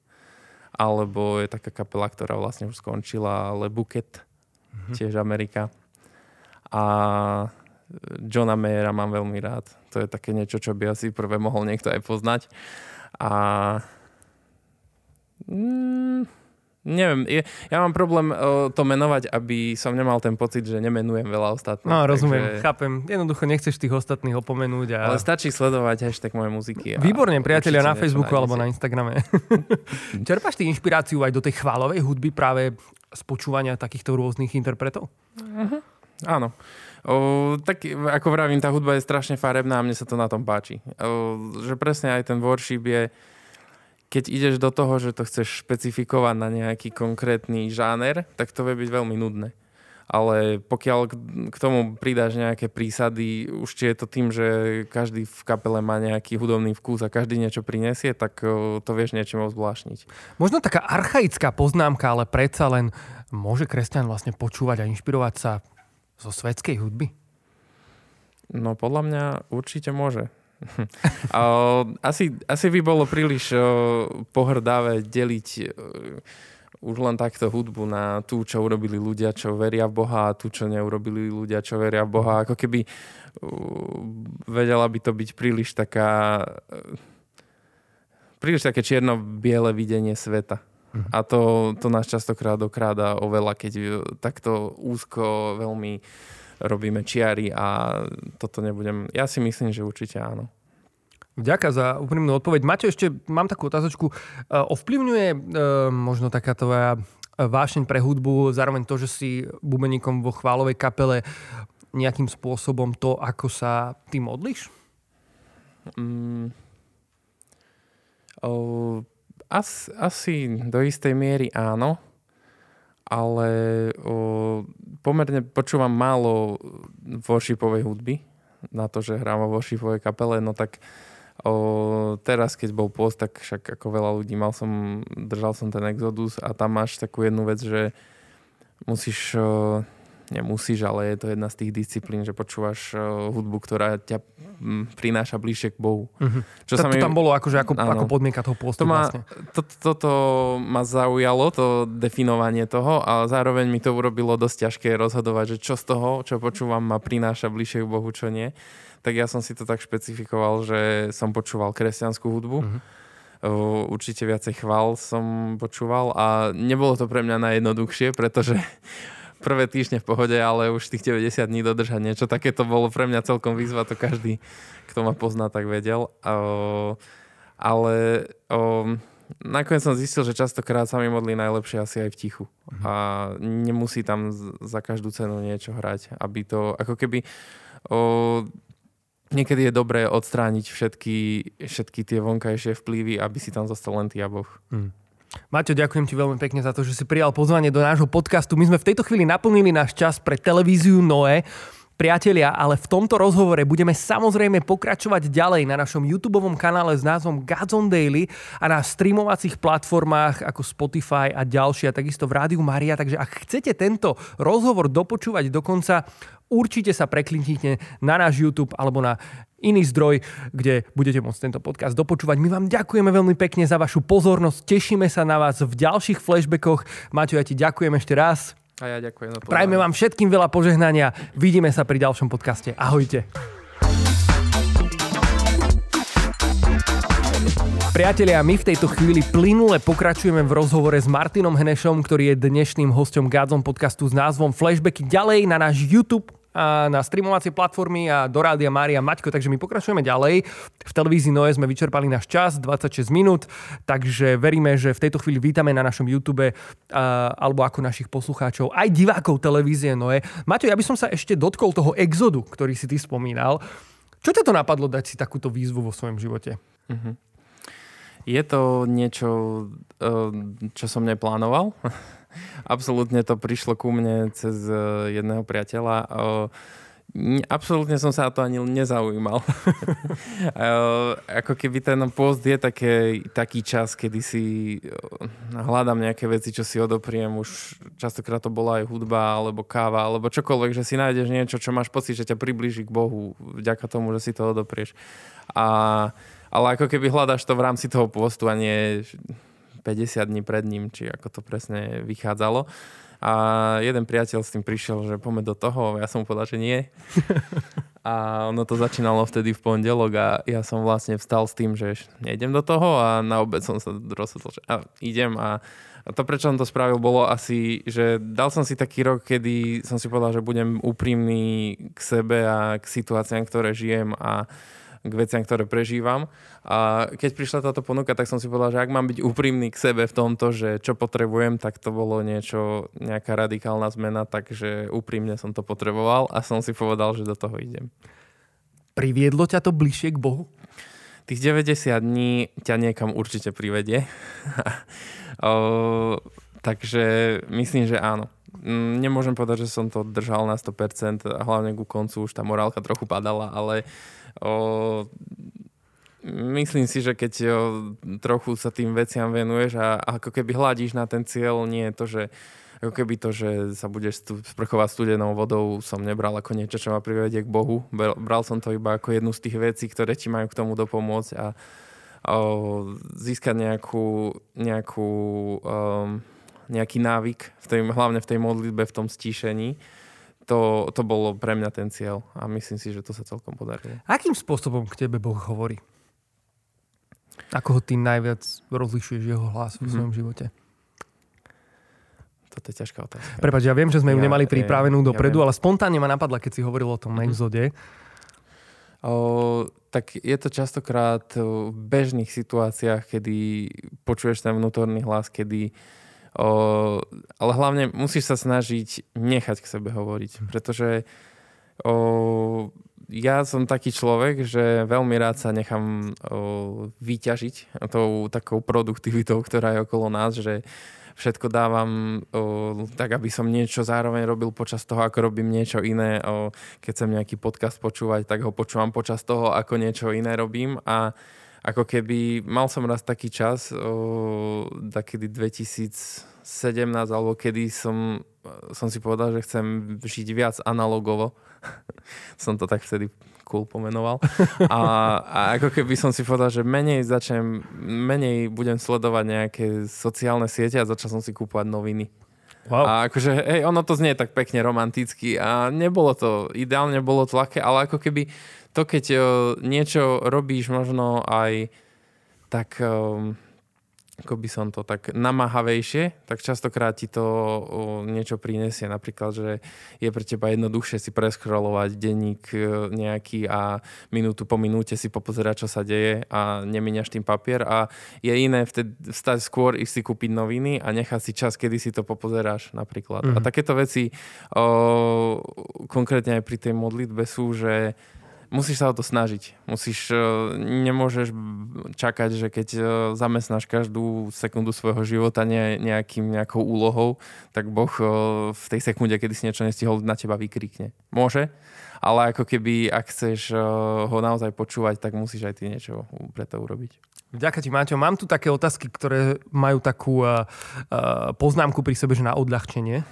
alebo je taká kapela, ktorá vlastne už skončila, The Bucket, hm. tiež Amerika. A Johna Mayera mám veľmi rád. To je také niečo, čo by asi prvé mohol niekto aj poznať. A... Mm, neviem, je, ja mám problém uh, to menovať, aby som nemal ten pocit, že nemenujem veľa ostatných. No, rozumiem, takže... chápem. Jednoducho nechceš tých ostatných opomenúť. A... Ale stačí sledovať hashtag moje muziky. A... Výborne, priatelia na Facebooku alebo na Instagrame. Čerpáš ty inšpiráciu aj do tej chválovej hudby práve z počúvania takýchto rôznych interpretov? Mhm. Áno. O, tak ako vravím, tá hudba je strašne farebná a mne sa to na tom páči. O, že presne aj ten worship je, keď ideš do toho, že to chceš špecifikovať na nejaký konkrétny žáner, tak to vie byť veľmi nudné. Ale pokiaľ k tomu pridáš nejaké prísady, už či je to tým, že každý v kapele má nejaký hudobný vkus a každý niečo prinesie, tak to vieš niečím obzvláštniť. Možno taká archaická poznámka, ale predsa len môže kresťan vlastne počúvať a inšpirovať sa zo svetskej hudby? No podľa mňa určite môže. asi, asi by bolo príliš pohrdavé deliť už len takto hudbu na tú, čo urobili ľudia, čo veria v Boha, a tú, čo neurobili ľudia, čo veria v Boha. Ako keby uh, vedela by to byť príliš taká uh, príliš také čierno-biele videnie sveta. Mhm. A to, to nás častokrát okráda oveľa, keď takto úzko veľmi robíme čiary a toto nebudem... Ja si myslím, že určite áno. Ďakujem za úprimnú odpoveď. Maťo, ešte mám takú otázočku. Ovplyvňuje e, možno taká tvoja vášeň pre hudbu, zároveň to, že si bubeníkom vo chválovej kapele, nejakým spôsobom to, ako sa ty modlíš? Mm, o, as, asi do istej miery áno, ale o, pomerne počúvam málo worshipovej hudby na to, že hrám vo worshipovej kapele, no tak O, teraz, keď bol post, tak však ako veľa ľudí mal som, držal som ten Exodus a tam máš takú jednu vec, že musíš, o, nemusíš, ale je to jedna z tých disciplín, že počúvaš o, hudbu, ktorá ťa m, prináša bližšie k Bohu. Uh-huh. Čo to, sa to mi... tam bolo akože ako, ako podmienka toho postu to ma, vlastne. To, to, toto ma zaujalo, to definovanie toho, a zároveň mi to urobilo dosť ťažké rozhodovať, že čo z toho, čo počúvam, ma prináša bližšie k Bohu, čo nie. Tak ja som si to tak špecifikoval, že som počúval kresťanskú hudbu. Uh-huh. Uh, určite viacej chvál som počúval a nebolo to pre mňa najjednoduchšie, pretože prvé týždne v pohode, ale už tých deväťdesiat dní dodržať niečo také, to bolo pre mňa celkom výzva, to každý, kto ma pozná, tak vedel. Uh, ale uh, nakoniec som zistil, že častokrát sa mi modlí najlepšie asi aj v tichu. Uh-huh. A nemusí tam za každú cenu niečo hrať, aby to ako keby... Uh, Niekedy je dobré odstrániť všetky, všetky tie vonkajšie vplyvy, aby si tam zostal len ty a Boh. Mm. Maťo, ďakujem ti veľmi pekne za to, že si prijal pozvanie do nášho podcastu. My sme v tejto chvíli naplnili náš čas pre televíziu Noé. Priatelia, ale v tomto rozhovore budeme samozrejme pokračovať ďalej na našom YouTubeovom kanále s názvom Godzone Daily a na streamovacích platformách ako Spotify a ďalšie, a takisto v rádiu Mária. Takže ak chcete tento rozhovor dopočúvať dokonca, určite sa prekliknite na náš YouTube alebo na iný zdroj, kde budete môcť tento podcast dopočúvať. My vám ďakujeme veľmi pekne za vašu pozornosť. Tešíme sa na vás v ďalších flashbackoch. Maťo, ja ti ďakujem ešte raz. A ja ďakujem. Prajme vám všetkým veľa požehnania. Vidíme sa pri ďalšom podcaste. Ahojte. Priatelia, my v tejto chvíli plynule pokračujeme v rozhovore s Martinom Henešom, ktorý je dnešným hosťom Godzone podcastu s názvom Flashbacky, ďalej na náš YouTube a na streamovacie platformy a do rádia Mária. Maťko, takže my pokračujeme ďalej. V televízii Noé sme vyčerpali náš čas, dvadsaťšesť minút, takže veríme, že v tejto chvíli vítame na našom YouTube a, alebo ako našich poslucháčov, aj divákov televízie Noé. Maťo, ja by som sa ešte dotkol toho exodu, ktorý si ty spomínal. Čo ťa to napadlo dať si takúto výzvu vo svojom živote? Mhm. Je to niečo, čo som neplánoval. Absolútne to prišlo ku mne cez jedného priateľa. Absolútne som sa to ani nezaujímal. Ako keby ten post je také, taký čas, kedy si hľadám nejaké veci, čo si odopriem. Už častokrát to bola aj hudba, alebo káva, alebo čokoľvek, že si nájdeš niečo, čo máš pocit, že ťa priblíži k Bohu vďaka tomu, že si to odoprieš. A Ale ako keby hľadaš to v rámci toho postu a nie päťdesiat dní pred ním, či ako to presne vychádzalo. A jeden priateľ s tým prišiel, že poďme do toho. Ja som mu povedal, že nie. A ono to začínalo vtedy v pondelok a ja som vlastne vstal s tým, že nejdem do toho, a na obed som sa rozhodol, že a, idem a A to, prečo som to spravil, bolo asi, že dal som si taký rok, kedy som si povedal, že budem úprimný k sebe a k situáciám, ktoré žijem, a k veciam, ktoré prežívam. A keď prišla táto ponuka, tak som si povedal, že ak mám byť úprimný k sebe v tomto, že čo potrebujem, tak to bolo niečo, nejaká radikálna zmena, takže úprimne som to potreboval a som si povedal, že do toho idem. Priviedlo ťa to bližšie k Bohu? Tých deväťdesiat dní ťa niekam určite privedie. o, takže myslím, že áno. Nemôžem povedať, že som to držal na sto percent, hlavne ku koncu už tá morálka trochu padala, ale o, myslím si, že keď o, trochu sa tým veciam venuješ a, a ako keby hľadíš na ten cieľ, nie je to, že ako keby to, že sa budeš sprchovať studenou vodou, som nebral ako niečo, čo ma privedie k Bohu. Bral som to iba ako jednu z tých vecí, ktoré ti majú k tomu dopomôcť a o, získať nejakú, nejakú, um, nejaký návyk, v tej, hlavne v tej modlitbe, v tom stíšení. To, to bolo pre mňa ten cieľ a myslím si, že to sa celkom podarilo. Akým spôsobom k tebe Boh hovorí? Ako ho ty najviac rozlišuješ jeho hlas v mm-hmm. svojom živote? To je ťažká otázka. Prepáč, ja viem, že sme ju ja, nemali pripravenú ja, dopredu, ja ale spontánne ma napadla, keď si hovoril o tom mm-hmm. exode. O, tak je to častokrát v bežných situáciách, kedy počuješ ten vnútorný hlas, kedy... O, ale hlavne musíš sa snažiť nechať k sebe hovoriť, pretože o, ja som taký človek, že veľmi rád sa nechám o, vyťažiť tou takou produktivitou, ktorá je okolo nás, že všetko dávam o, tak, aby som niečo zároveň robil počas toho, ako robím niečo iné. O, keď chcem nejaký podcast počúvať, tak ho počúvam počas toho, ako niečo iné robím. A ako keby, mal som raz taký čas, o, takedy dvetisícsedemnásť, alebo kedy som, som si povedal, že chcem žiť viac analogovo. Som to tak vtedy cool pomenoval. A, a ako keby som si povedal, že menej začnem, menej budem sledovať nejaké sociálne siete a začal som si kúpovať noviny. Wow. A akože, hej, ono to znie tak pekne romanticky a nebolo to ideálne, bolo to ľahké, ale ako keby to, keď o, niečo robíš možno aj tak, o, ako by som to, tak namáhavejšie, tak častokrát ti to o, niečo prinesie. Napríklad, že je pre teba jednoduchšie si preskrolovať denník nejaký a minútu po minúte si popozerať, čo sa deje a nemíňaš tým papier. A je iné vtedy vstať skôr, ísť si kúpiť noviny a nechať si čas, kedy si to popozeráš napríklad. Mm-hmm. A takéto veci o, konkrétne aj pri tej modlitbe sú, že musíš sa o to snažiť. Musíš, nemôžeš čakať, že keď zamestnáš každú sekundu svojho života nejakým, nejakou úlohou, tak Boh v tej sekunde, kedy si niečo nestihol, na teba vykrikne. Môže, ale ako keby, ak chceš ho naozaj počúvať, tak musíš aj ty niečo pre to urobiť. Ďakujem ti, Máťo. Mám tu také otázky, ktoré majú takú uh, uh, poznámku pri sebe, že na odľahčenie.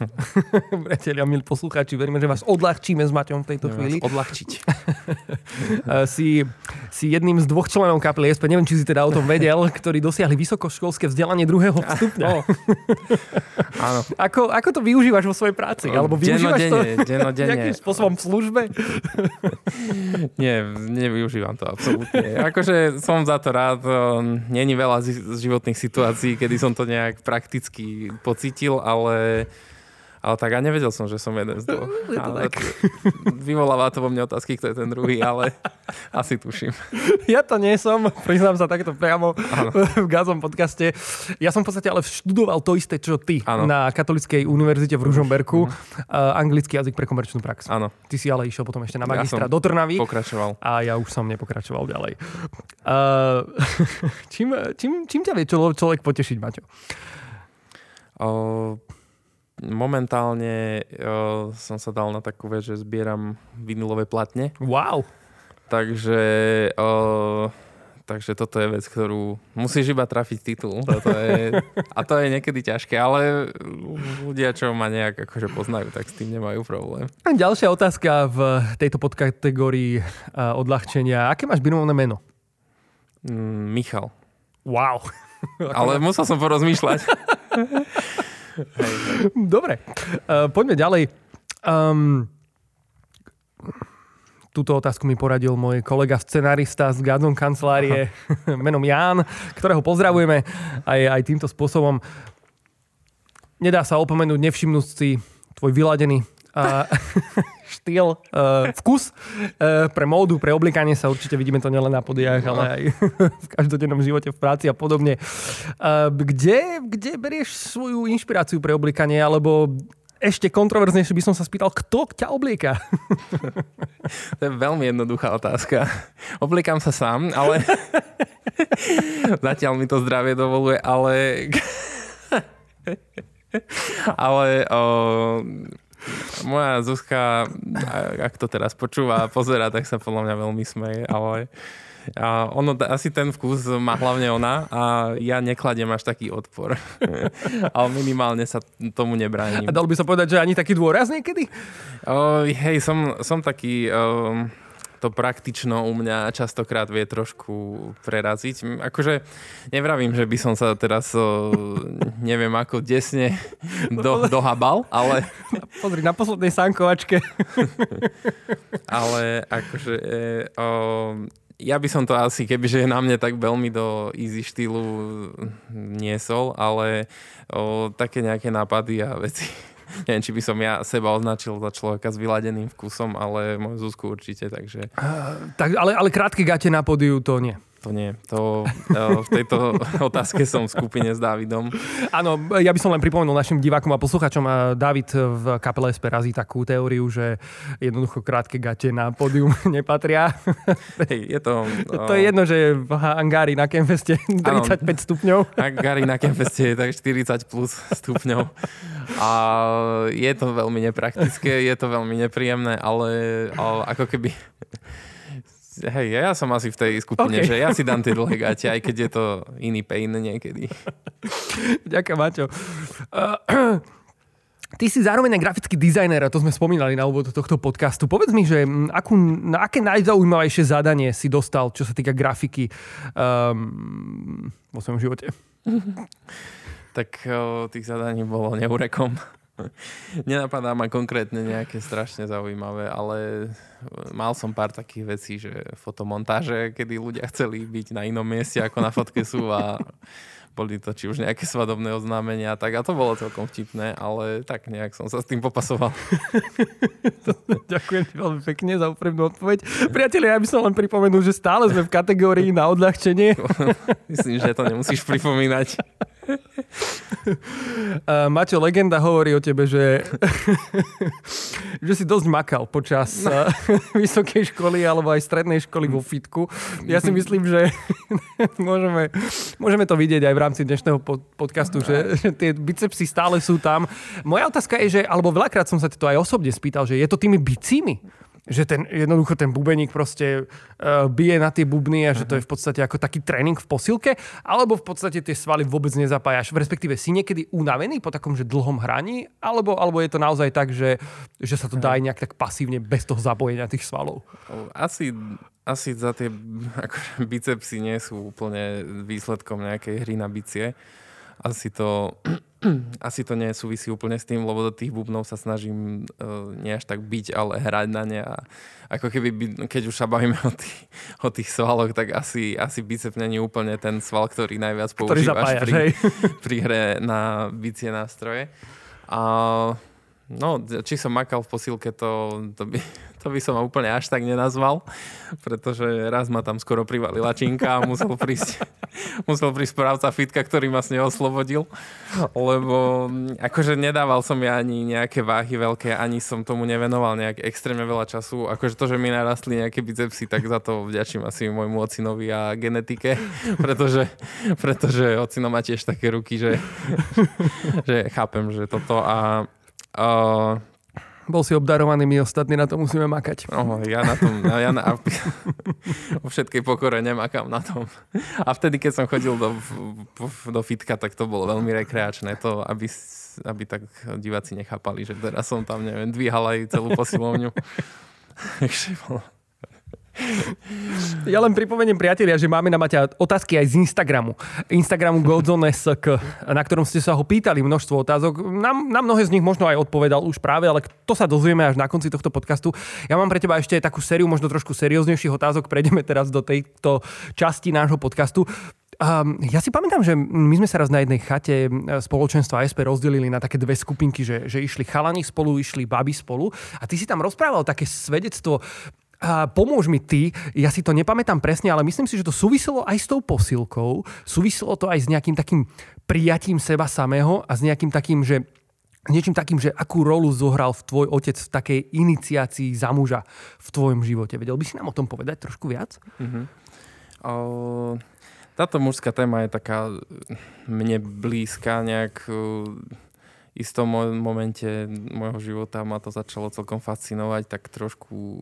Priatelia, milí poslucháči, veríme, že vás odľahčíme s Máťom v tejto Neviem chvíli. Odľahčiť. uh, si, si jedným z dvoch členov kapely es pé, neviem, či si teda o tom vedel, ktorí dosiahli vysokoškolské vzdelanie druhého stupňa. Áno. Ako, ako to využívaš vo svojej práci? Alebo využívaš denodene, to denodene. Nejakým spôsobom v službe? Nie, nevyužívam to absolútne. Akože som za to rád. Není veľa z životných situácií, kedy som to nejak prakticky pocítil, ale, ale tak ja nevedel som, že som jeden z dvoch. Ale vyvoláva to vo mne otázky, kto je ten druhý, ale asi tuším. Ja to nie som, priznám sa takto priamo ano. V Gazom podcaste. Ja som v podstate ale študoval to isté, čo ty ano. Na Katolíckej univerzite v Ružomberku. Uh, anglický jazyk pre komerčnú prax. Ano. Ty si ale išiel potom ešte na magistra ja do Trnavy. Pokračoval. A ja už som nepokračoval ďalej. Uh, čím, čím, čím ťa vie človek potešiť, Maťo? Uh... Momentálne o, som sa dal na takú vec, že zbieram vinilové platne. Wow! Takže, o, takže toto je vec, ktorú musíš iba trafiť titul. Toto je, a to je niekedy ťažké, ale ľudia, čo ma nejak akože poznajú, tak s tým nemajú problém. A ďalšia otázka v tejto podkategórii uh, odľahčenia. Aké máš binovné meno? Mm, Michal. Wow! Ale musel som porozmýšľať. Dobre, uh, poďme ďalej. Um, túto otázku mi poradil môj kolega scenarista z Godzone kancelárie menom Ján, ktorého pozdravujeme aj, aj týmto spôsobom. Nedá sa opomenúť, nevšimnúť si tvoj vyladený a štýl, uh, vkus uh, pre módu, pre oblikanie sa určite vidíme to nielen na podiach, no. ale aj v každodennom živote, v práci a podobne. Uh, kde, kde berieš svoju inšpiráciu pre oblikanie, alebo ešte kontroverznejšie by som sa spýtal, kto ťa oblieka? To je veľmi jednoduchá otázka. Obliekam sa sám, ale zatiaľ mi to zdravie dovoluje, ale ale o... moja Zuzka, ak to teraz počúva a pozerá, tak sa podľa mňa veľmi smeje, ale a ono, asi ten vkus má hlavne ona a ja nekladiem až taký odpor. Ale minimálne sa tomu nebránim. A dal by sa povedať, že ani taký dôraz niekedy? Uh, hej, som, som taký... Uh, to praktično u mňa častokrát vie trošku preraziť. Akože nevravím, že by som sa teraz uh, neviem ako desne do, dohabal, ale... Pozri, na poslednej sankovačke. Ale akože... Uh, Ja by som to asi, kebyže na mne tak veľmi do easy štýlu niesol, ale o, také nejaké nápady a veci. Neviem, či by som ja seba označil za človeka s vyladeným vkusom, ale moju Zuzku určite, takže... Uh, tak, ale, ale krátke gate na pódiu, to nie. To nie. To, v tejto otázke som v skupine s Dávidom. Áno, ja by som len pripomenul našim divákom a posluchačom. Dávid v kapele es pé razí takú teóriu, že jednoducho krátke gate na pódium nepatria. Hej, je to... To je jedno, že je v hangári na Campfeste tridsaťpäť áno, stupňov. Hangári na Campfeste je tak štyridsať plus stupňov. A je to veľmi nepraktické, je to veľmi nepríjemné, ale, ale ako keby... Hej, ja som asi v tej skupine, okay. Že ja si dám tie dlhé gáte, aj keď je to iný pain niekedy. Ďakujem, Maťo. Uh, ty si zároveň grafický dizajner, a to sme spomínali na úvod tohto podcastu. Povedz mi, že akú, na aké najzaujímavejšie zadanie si dostal, čo sa týka grafiky um, vo svojom živote? Tak uh, tých zadaní bolo neurekom. Nenapadá ma konkrétne nejaké strašne zaujímavé, ale mal som pár takých vecí, že fotomontáže, kedy ľudia chceli byť na inom mieste ako na fotke sú a boli to či už nejaké svadobné oznámenia, tak a to bolo celkom vtipné, ale tak nejak som sa s tým popasoval. Ďakujem ti veľmi pekne za úprimnú odpoveď. Priatelia, ja by som len pripomenul, že stále sme v kategórii na odľahčenie. Myslím, že to nemusíš pripomínať. Uh, Maťo, legenda hovorí o tebe, že, že si dosť makal počas no. vysokej školy alebo aj strednej školy vo fitku. Ja si myslím, že môžeme, môžeme to vidieť aj v rámci dnešného podcastu, že, že tie bicepsy stále sú tam. Moja otázka je, že, alebo veľakrát som sa to aj osobne spýtal, že je to tými bicími? Že ten, jednoducho ten bubeník proste uh, bije na tie bubny a že to je v podstate ako taký tréning v posilke, alebo v podstate tie svaly vôbec nezapájaš. Respektíve si niekedy unavený po takom, že dlhom hraní, alebo, alebo je to naozaj tak, že, že sa to dá aj nejak tak pasívne bez toho zapojenia tých svalov? Asi... Asi za tie akože, bicepsy nie sú úplne výsledkom nejakej hry na bicie. Asi to, asi to nesúvisí úplne s tým, lebo do tých bubnov sa snažím uh, nie až tak byť, ale hrať na ne. A ako keby, keď už sa bavíme o tých, o tých svaloch, tak asi, asi bicep není úplne ten sval, ktorý najviac používaš zapájaš, pri, pri hre na bicie nástroje. A... No, či som makal v posilke, to, to, by, to by som úplne až tak nenazval, pretože raz ma tam skoro privalila činka a musel prísť, musel prísť správca fitka, ktorý ma s neho oslobodil, lebo akože nedával som ja ani nejaké váhy veľké, ani som tomu nevenoval nejak extrémne veľa času. Akože to, že mi narastli nejaké bicepsy, tak za to vďačím asi môjmu ocinovi a genetike, pretože, pretože ocino má tiež také ruky, že, že chápem, že toto a Uh, bol si obdarovaný, my ostatní na to musíme makať. Oh, ja na tom, ja na, o všetkej pokore nemakám na tom. A vtedy, keď som chodil do, do fitka, tak to bolo veľmi rekreačné to, aby, aby tak diváci nechápali, že teraz som tam, neviem, dvíhal aj celú posilovňu. Takže bolo... Ja len pripomeniem, priatelia, že máme na Maťa otázky aj z Instagramu. Instagramu Godzone es ká, na ktorom ste sa ho pýtali množstvo otázok. Na, na mnohé z nich možno aj odpovedal už práve, ale to sa dozvieme až na konci tohto podcastu. Ja mám pre teba ešte takú sériu, možno trošku serióznejších otázok. Prejdeme teraz do tejto časti nášho podcastu. Um, ja si pamätám, že my sme sa raz na jednej chate spoločenstva es pé rozdelili na také dve skupinky, že, že išli chalani spolu, išli baby spolu a ty si tam rozprával také svedectvo. A pomôž mi ty, ja si to nepamätám presne, ale myslím si, že to súviselo aj s tou posilkou, súviselo to aj s nejakým takým prijatím seba samého a s nejakým takým, že niečím takým, že akú rolu zohral v tvoj otec v takej iniciácii za muža v tvojom živote. Vedel by si nám o tom povedať trošku viac? Mm-hmm. O, táto mužská téma je taká mne blízka nejak... V istom momente môjho života ma to začalo celkom fascinovať, tak trošku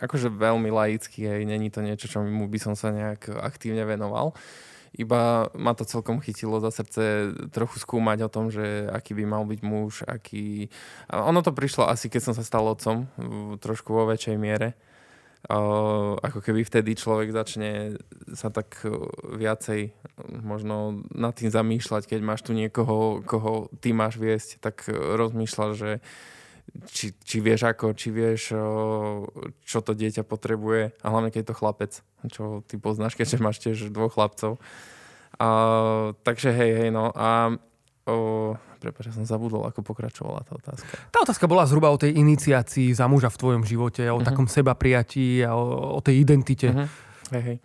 akože veľmi laicky, hej, není to niečo, čo mu by som sa nejak aktívne venoval. Iba ma to celkom chytilo za srdce trochu skúmať o tom, že aký by mal byť muž, aký... A ono to prišlo asi, keď som sa stal otcom, trošku vo väčšej miere. O, ako keby vtedy človek začne sa tak viacej možno nad tým zamýšľať, keď máš tu niekoho, koho ty máš viesť, tak rozmýšľaš, že Či, či vieš ako, či vieš, čo to dieťa potrebuje. A hlavne, keď je to chlapec, čo ty poznáš, keďže máš tiež dvoch chlapcov. A, takže hej, hej, no. A, prepáč, ja som zabudol, ako pokračovala tá otázka. Tá otázka bola zhruba o tej iniciácii za muža v tvojom živote, o uh-huh. takom sebaprijatí a o, o tej identite. Uh-huh. Hej, hej.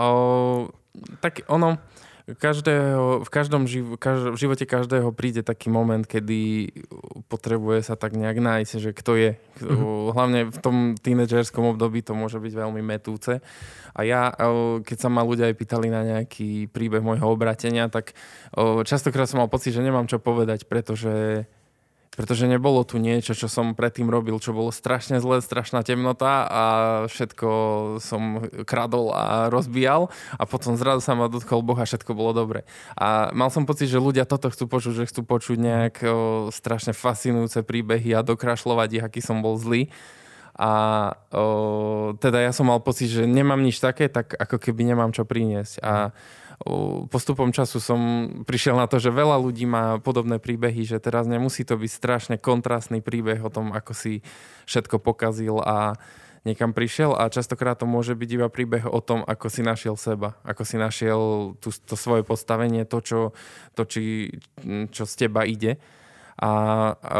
O, tak ono... Každého, v každom živ, každ- v živote každého príde taký moment, kedy potrebuje sa tak nejak nájsť, že kto je. Mm-hmm. Hlavne v tom tínedžerskom období to môže byť veľmi metúce. A ja, keď sa ma ľudia aj pýtali na nejaký príbeh môjho obratenia, tak častokrát som mal pocit, že nemám čo povedať, pretože... Pretože nebolo tu niečo, čo som predtým robil, čo bolo strašne zlé, strašná temnota a všetko som kradol a rozbíjal a potom zrazu sa ma dotkol Boh a všetko bolo dobre. A mal som pocit, že ľudia toto chcú počuť, že chcú počuť nejak o, strašne fascinujúce príbehy a dokrašľovať ich, aký som bol zlý. A o, teda ja som mal pocit, že nemám nič také, tak ako keby nemám čo priniesť. A postupom času som prišiel na to, že veľa ľudí má podobné príbehy, že teraz nemusí to byť strašne kontrastný príbeh o tom, ako si všetko pokazil a niekam prišiel a častokrát to môže byť iba príbeh o tom, ako si našiel seba, ako si našiel tú, to svoje postavenie, to, čo, to či, čo z teba ide. A, a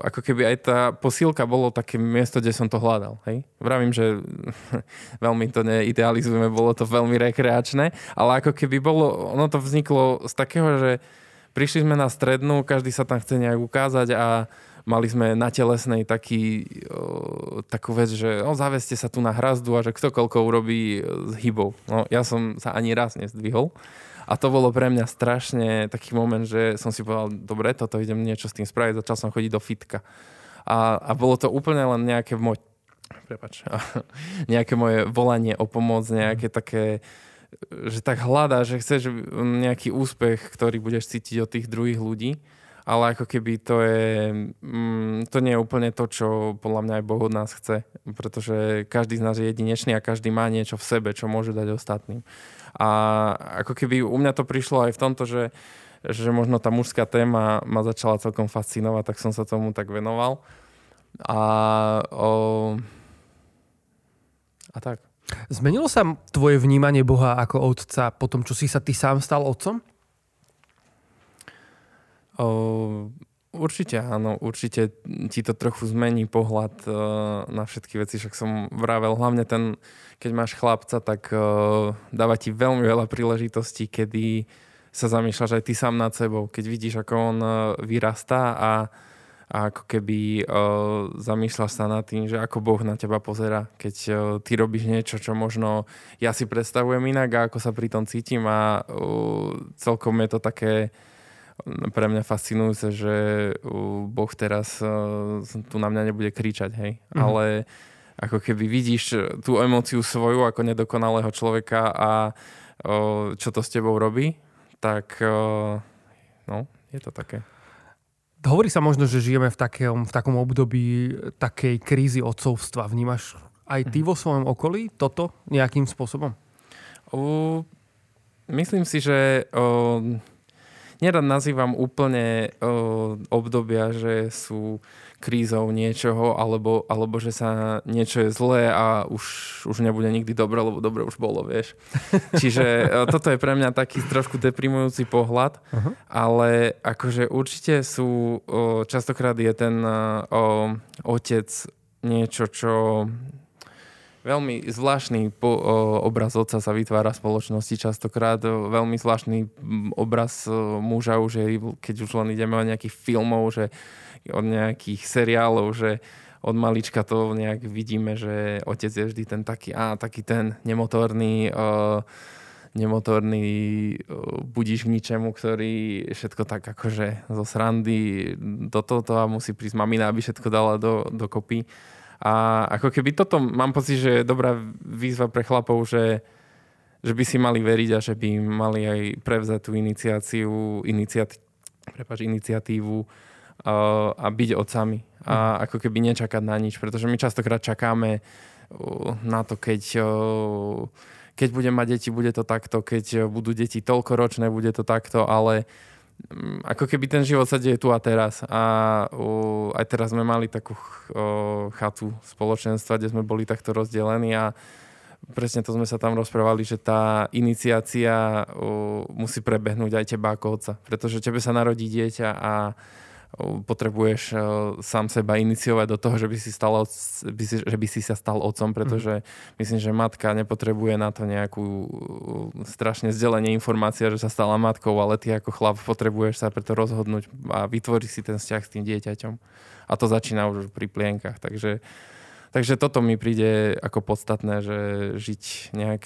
ako keby aj tá posilka bolo také miesto, kde som to hľadal. Hej? Vravím, že veľmi to neidealizujeme, bolo to veľmi rekreačné, ale ako keby bolo, ono to vzniklo z takého, že prišli sme na strednú, každý sa tam chce nejak ukázať a mali sme na telesnej taký, o, takú vec, že no, zaveste sa tu na hrazdu a že kto koľko urobí s hybou. No, ja som sa ani raz nezdvihol. A to bolo pre mňa strašne taký moment, že som si povedal, dobre, toto idem niečo s tým spraviť. Začal som chodiť do fitka. A, a bolo to úplne len nejaké moje, prepáč, nejaké moje volanie o pomoc, nejaké také, že tak hľadáš, že chceš nejaký úspech, ktorý budeš cítiť od tých druhých ľudí. Ale ako keby to je, to nie je úplne to, čo podľa mňa aj Boh od nás chce. Pretože každý z nás je jedinečný a každý má niečo v sebe, čo môže dať ostatným. A ako keby u mňa to prišlo aj v tomto, že, že možno tá mužská téma ma začala celkom fascinovať, tak som sa tomu tak venoval. A, o, a tak. Zmenilo sa tvoje vnímanie Boha ako otca po tom, čo si sa ty sám stal otcom? Uh, určite áno, určite ti to trochu zmení pohľad uh, na všetky veci, však som vravel, hlavne ten, keď máš chlapca, tak uh, dáva ti veľmi veľa príležitostí, kedy sa zamýšľaš aj ty sám nad sebou, keď vidíš, ako on uh, vyrastá a, a ako keby uh, zamýšľaš sa nad tým, že ako Boh na teba pozerá, keď uh, ty robíš niečo, čo možno ja si predstavujem inak a ako sa pri tom cítim a uh, celkom je to také pre mňa fascinujúce, že Boh teraz uh, tu na mňa nebude kričať, hej. Mm-hmm. Ale ako keby vidíš tú emóciu svoju ako nedokonalého človeka a uh, čo to s tebou robí, tak uh, no, je to také. Hovorí sa možno, že žijeme v takom, v takom období takej krízy otcovstva. Vnímaš aj ty mm-hmm. vo svojom okolí toto nejakým spôsobom? Uh, myslím si, že... Uh, nerad nazývam úplne uh, obdobia, že sú krízou niečoho, alebo, alebo že sa niečo je zlé a už, už nebude nikdy dobre, lebo dobre už bolo, vieš. Čiže uh, toto je pre mňa taký trošku deprimujúci pohľad, uh-huh. ale akože určite sú, uh, častokrát je ten uh, uh, otec niečo, čo... Veľmi zvláštny po, o, obraz otca sa vytvára v spoločnosti častokrát. Veľmi zvláštny obraz o, muža už je, keď už len ideme od nejakých filmov, že, od nejakých seriálov, že od malička to nejak vidíme, že otec je vždy ten taký, á, taký ten nemotorný... O, nemotorný budíš k ničemu, ktorý všetko tak akože zo srandy do tohoto a musí prísť mamina, aby všetko dala do, do kopy. A ako keby toto, mám pocit, že je dobrá výzva pre chlapov, že, že by si mali veriť a že by mali aj prevzať tú iniciáciu, iniciati- prepáč, iniciatívu uh, a byť otcami. A ako keby nečakať na nič, pretože my častokrát čakáme uh, na to, keď... Uh, keď budem mať deti, bude to takto, keď budú deti toľko ročné, bude to takto, ale ako keby ten život sa deje tu a teraz. A uh, aj teraz sme mali takú uh, chatu spoločenstva, kde sme boli takto rozdelení a presne to sme sa tam rozprávali, že tá iniciácia uh, musí prebehnúť aj teba ako otca, pretože tebe sa narodí dieťa a potrebuješ uh, sám seba iniciovať do toho, že by si, stala, by si, že by si sa stal otcom, pretože mm. myslím, že matka nepotrebuje na to nejakú uh, strašne zdelenie informácia, že sa stala matkou, ale ty ako chlap potrebuješ sa preto rozhodnúť a vytvoriť si ten vzťah s tým dieťaťom. A to začína už pri plienkach. Takže, takže toto mi príde ako podstatné, že žiť nejak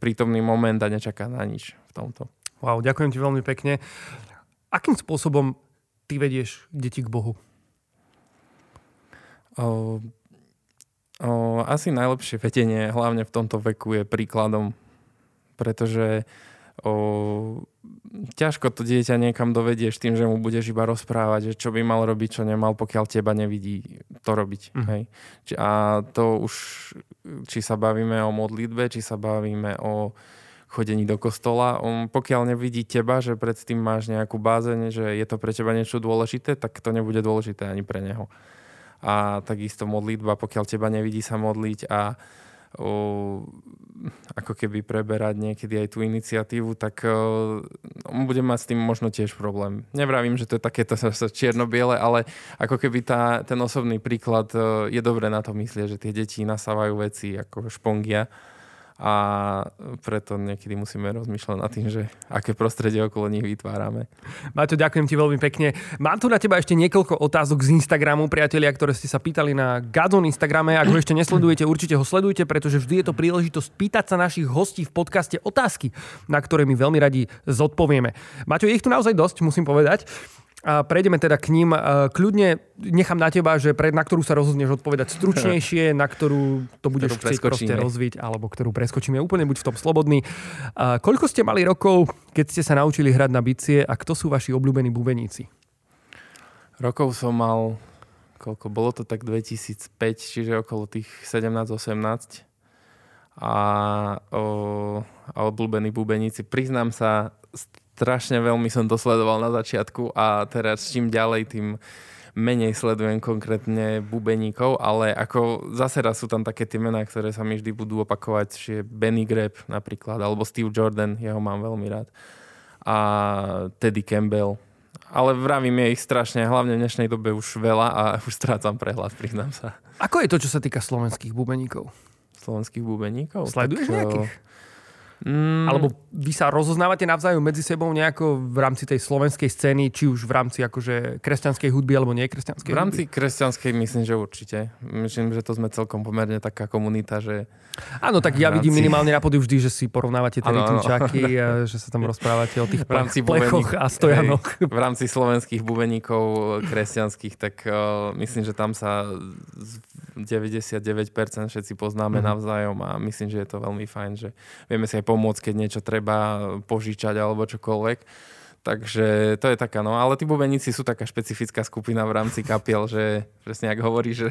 prítomný moment a nečakať na nič v tomto. Wow, ďakujem ti veľmi pekne. Akým spôsobom ty vedieš deti k Bohu? O, o, asi najlepšie vedenie, hlavne v tomto veku, je príkladom. Pretože o, ťažko to dieťa niekam dovedieš tým, že mu budeš iba rozprávať, že čo by mal robiť, čo nemal, pokiaľ teba nevidí to robiť. Mm. Hej? A to už, či sa bavíme o modlitbe, či sa bavíme o chodení do kostola. On, pokiaľ nevidí teba, že predtým máš nejakú bázeň, že je to pre teba niečo dôležité, tak to nebude dôležité ani pre neho. A takisto modlitba, pokiaľ teba nevidí sa modliť a uh, ako keby preberať niekedy aj tú iniciatívu, tak uh, on bude mať s tým možno tiež problém. Nevravím, že to je takéto čierno-biele, ale ako keby tá, ten osobný príklad uh, je dobre na to myslieť, že tie deti nasávajú veci ako špongia. A preto niekedy musíme rozmýšľať nad tým, že aké prostredie okolo nich vytvárame. Maťo, ďakujem ti veľmi pekne. Mám tu na teba ešte niekoľko otázok z Instagramu, priatelia, ktoré ste sa pýtali na Godzone Instagrame. Ak ho ešte nesledujete, určite ho sledujte, pretože vždy je to príležitosť pýtať sa našich hostí v podcaste otázky, na ktoré my veľmi radi zodpovieme. Maťo, je ich tu naozaj dosť, musím povedať. A prejdeme teda k ním. Kľudne nechám na teba, že pre, na ktorú sa rozhodneš odpovedať stručnejšie, na ktorú to budeš ktorú chcieť proste rozviť, alebo ktorú preskočíme. Úplne buď v tom slobodný. A koľko ste mali rokov, keď ste sa naučili hrať na bicie a kto sú vaši obľúbení bubeníci? Rokov som mal, koľko bolo to, tak dvetisícpäť, čiže okolo tých sedemnásť osemnásť. A, o, a obľúbení bubeníci. Priznám sa, strašne veľmi som to sledoval na začiatku a teraz čím ďalej, tým menej sledujem konkrétne bubeníkov, ale ako zase raz sú tam také tie mená, ktoré sa mi vždy budú opakovať, že Benny Greb napríklad, alebo Steve Jordan, ja ho mám veľmi rád, a Teddy Campbell. Ale vravím, je ich strašne, hlavne v dnešnej dobe už veľa a už strácam prehľad, priznám sa. Ako je to, čo sa týka slovenských bubeníkov? Slovenských bubeníkov? Sleduješ tak, nejakých? Mm. Alebo vy sa rozoznávate navzájom medzi sebou nejako v rámci tej slovenskej scény, či už v rámci akože kresťanskej hudby alebo nie kresťanskej hudby? V rámci hudby? Kresťanskej myslím, že určite. Myslím, že to sme celkom pomerne taká komunita, že... Áno, tak ja rámci... vidím minimálne na pódiu vždy, že si porovnávate tie rytmičáky, že sa tam rozprávate o tých plechoch bubeník... a stojanoch. V rámci slovenských bubeníkov kresťanských, tak uh, myslím, že tam sa deväťdesiatdeväť percent všetci poznáme mm. navzájom a myslím, že je to veľmi fajn, že vieme si aj pomôcť, keď niečo treba požičať alebo čokoľvek. Takže to je taká, no ale tí bubeníci sú taká špecifická skupina v rámci kapiel, že presne jak hovorí, že,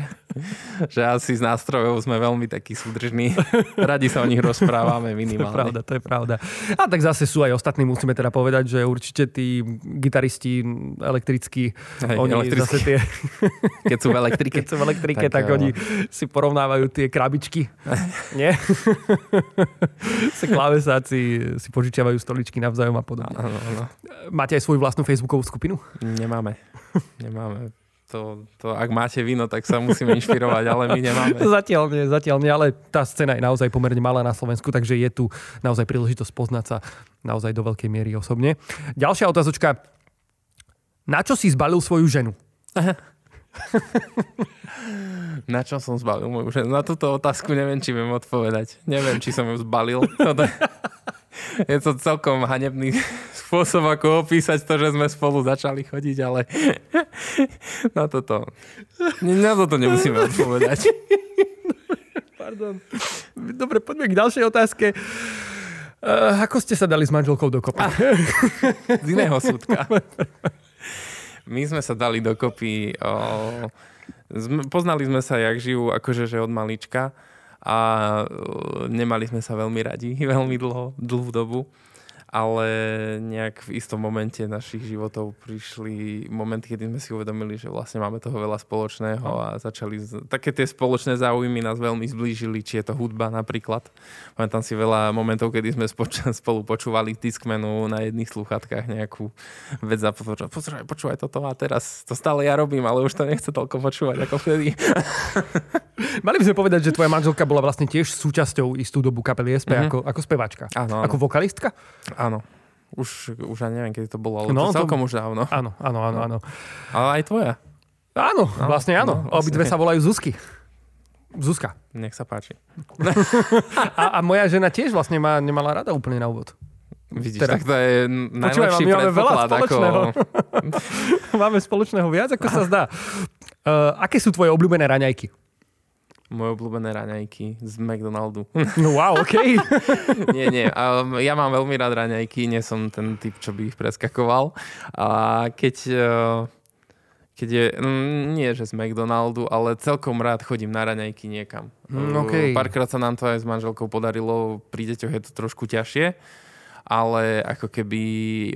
že asi z nástrojov sme veľmi takí súdržní. Radi sa o nich rozprávame minimálne. To je pravda, to je pravda. A tak zase sú aj ostatní, musíme teda povedať, že určite tí gitaristi elektrickí, hej, oni elektrický. Zase tie... Keď sú v elektrike. Keď sú v elektrike, tak, tak oni si porovnávajú tie krabičky. Nie? Klavesáci si požičiavajú stoličky navzájom a podobne. Ano, ano. Máte aj svoju vlastnú Facebookovú skupinu? Nemáme. Nemáme. To, to, ak máte víno, tak sa musíme inšpirovať, ale my nemáme. Zatiaľ nie, zatiaľ nie, ale tá scéna je naozaj pomerne malá na Slovensku, takže je tu naozaj príležitosť poznať sa naozaj do veľkej miery osobne. Ďalšia otázočka. Na čo si zbalil svoju ženu? Aha. Na čo som zbalil moju ženu? Na túto otázku neviem, či viem odpovedať. Neviem, či som ju zbalil. Je to celkom hanebný spôsob, ako opísať to, že sme spolu začali chodiť, ale na toto, na toto nemusíme odpovedať. Pardon. Dobre, poďme k ďalšej otázke. Uh, ako ste sa dali s manželkou dokopy? Ah, z iného súdka. My sme sa dali dokopy, oh, poznali sme sa, jak žijú, akože že od malička. A nemali sme sa veľmi radi, veľmi dlho, dlhú dobu, ale nejak v istom momente našich životov prišli momenty, kedy sme si uvedomili, že vlastne máme toho veľa spoločného a začali, také tie spoločné záujmy nás veľmi zblížili, či je to hudba napríklad. Pamätám si veľa momentov, kedy sme spoč- spolu počúvali Discmanu na jedných sluchátkach nejakú vec a počúvali, počúvaj, počúvaj toto a teraz to stále ja robím, ale už to nechce toľko počúvať ako vtedy. Mali by sme povedať, že tvoja manželka bola vlastne tiež súčasťou istú dobu kapely es pé, mm-hmm. ako, ako speváčka. Áno, áno. Ako vokalistka? Áno. Už, už ja neviem, kedy to bolo, ale no, to celkom to... už dávno. Áno, áno, áno, áno. Ale aj tvoja. Áno, no, vlastne áno. No, vlastne. Obidve sa volajú Zuzky. Zuzka. Nech sa páči. a, a moja žena tiež vlastne ma nemala rada úplne na úvod. Vidíš, teda. Tak to je najlepší predpoklad. Máme spoločného. Ako... máme spoločného viac, ako sa zdá. Uh, aké sú tvoje obľúbené raňajky? Moje obľúbené raňajky z McDonaldu. No wow, okej. Okay. nie, nie. Um, ja mám veľmi rád raňajky, nie som ten typ, čo by ich preskakoval. A keď... Uh... Keď je, nie že z McDonaldu, ale celkom rád chodím na raňajky niekam. Mm, okay. Párkrát sa nám to aj s manželkou podarilo, pri deťoch je to trošku ťažšie, ale ako keby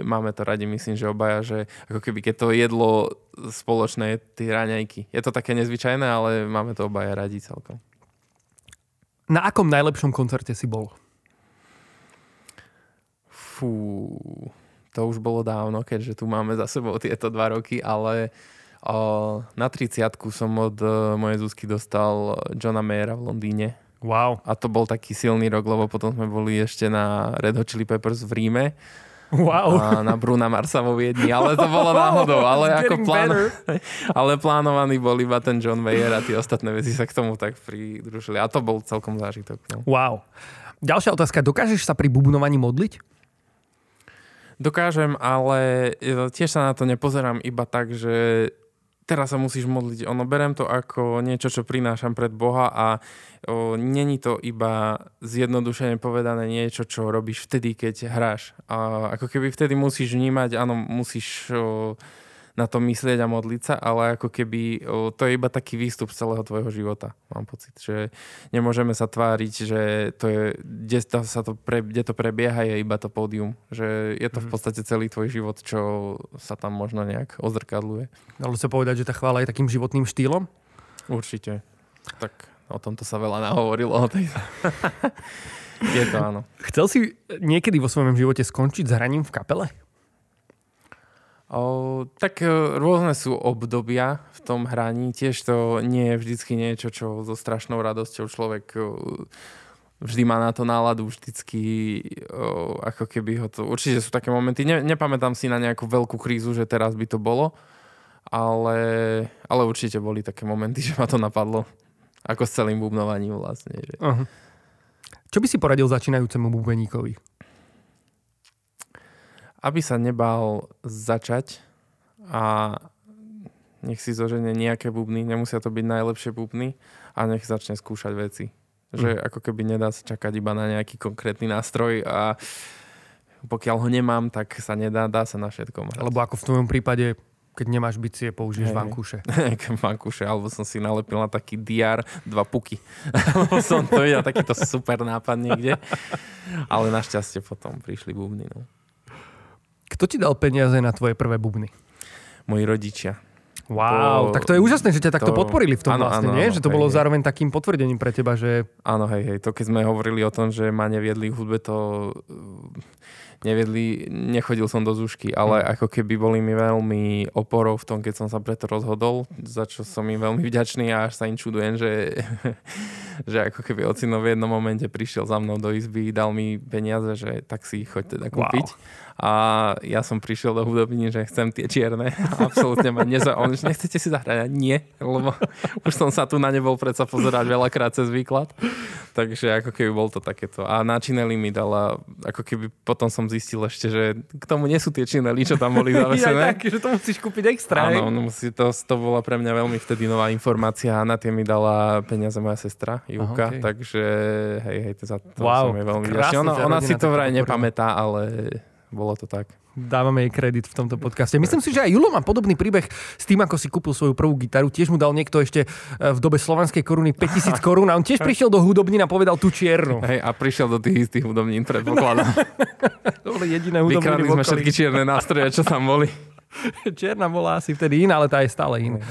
máme to radi, myslím, že obaja, že ako keby keď to jedlo spoločné, tie raňajky. Je to také nezvyčajné, ale máme to obaja radi celkom. Na akom najlepšom koncerte si bol? Fú, to už bolo dávno, keďže tu máme za sebou tieto dva roky, ale... Na tridsiatku som od mojej Zuzky dostal Johna Mayera v Londýne. Wow. A to bol taký silný rok, lebo potom sme boli ešte na Red Hot Chili Peppers v Ríme. Wow. A na Bruna Marsa vo Viedni. Ale to bolo náhodou. Ale, ako pláno... ale plánovaný bol iba ten John Mayer a tie ostatné veci sa k tomu tak pridružili. A to bol celkom zážitok. No. Wow. Ďalšia otázka. Dokážeš sa pri bubnovaní modliť? Dokážem, ale tiež sa na to nepozerám iba tak, že teraz sa musíš modliť. Ono, berem to ako niečo, čo prinášam pred Boha a o, není to iba zjednodušene povedané niečo, čo robíš vtedy, keď hráš. A ako keby vtedy musíš vnímať, áno, musíš o, na to myslieť a modliť sa, ale ako keby o, to je iba taký výstup z celého tvojho života. Mám pocit, že nemôžeme sa tváriť, že to je, kde, sa to pre, kde to prebieha, je iba to pódium. Že je to v podstate celý tvoj život, čo sa tam možno nejak odzrkadluje. Dalo sa povedať, že tá chvála je takým životným štýlom? Určite. Tak o tomto sa veľa nahovorilo. Je to áno. Chcel si niekedy vo svojom živote skončiť s hraním v kapele? O, tak rôzne sú obdobia v tom hraní. Tiež to nie je vždycky niečo, čo so strašnou radosťou človek vždy má na to náladu, vždycky o, ako keby ho to... Určite sú také momenty. Ne, nepamätám si na nejakú veľkú krízu, že teraz by to bolo, ale, ale určite boli také momenty, že ma to napadlo. Ako s celým bubnovaním vlastne. Že... Uh-huh. Čo by si poradil začínajúcemu bubeníkovi? Aby sa nebal začať a nech si zoženie nejaké bubny, nemusia to byť najlepšie bubny a nech začne skúšať veci. Že ako keby nedá sa čakať iba na nejaký konkrétny nástroj a pokiaľ ho nemám, tak sa nedá, dá sa na všetko mať. Alebo ako v tvojom prípade, keď nemáš bicie, použiješ hey. vankúše. Vankúše, alebo som si nalepil na taký diár dva puky. Alebo som to videl, takýto super nápad niekde. Ale našťastie potom prišli bubny. No. Kto ti dal peniaze na tvoje prvé bubny? Moji rodičia. Wow, po... tak to je úžasné, že ťa takto to... podporili v tom ano, vlastne, ano, nie? Ano, že to hej, bolo hej. zároveň takým potvrdením pre teba, že... Áno, hej, hej, to keď sme hovorili o tom, že ma neviedli k hudbe, to neviedli, nechodil som do Zúšky, ale hmm. ako keby boli mi veľmi oporou v tom, keď som sa preto rozhodol, za čo som im veľmi vďačný a až sa im čudujem, že, že ako keby ocino v jednom momente prišiel za mnou do izby, dal mi peniaze, že tak si ich choď teda kúpiť. Wow. A ja som prišiel do hudobní, že chcem tie čierne. Absolútne ma nezaujíma. Nechcete si zahrať? Nie, lebo už som sa tu na nebol predsa pozerať veľakrát cez výklad. Takže ako keby bol to takéto. A na čineli mi dala, ako keby potom som zistil ešte, že k tomu nie sú tie čineli, čo tam boli zavesené. Ja tak, že to musíš kúpiť extra. Áno, no, to, to bola pre mňa veľmi vtedy nová informácia. A na tie mi dala peniaze moja sestra, Júka. Okay. Takže hej, hej, to za to wow, som je veľmi vďačný. Ona, ona si to vraj nepamätá, ale... Bolo to tak. Dávame jej kredit v tomto podcaste. Myslím si, že aj Julo má podobný príbeh s tým, ako si kúpil svoju prvú gitaru. Tiež mu dal niekto ešte v dobe slovenskej koruny päťtisíc korún a on tiež prišiel do hudobnín a povedal tú čiernu. Hej, a prišiel do tých istých hudobnín, predpokladám. To boli jediné hudobnín. Vykradli sme všetky čierne nástroje, čo tam boli. Čierna bola asi vtedy iná, ale tá je stále iná.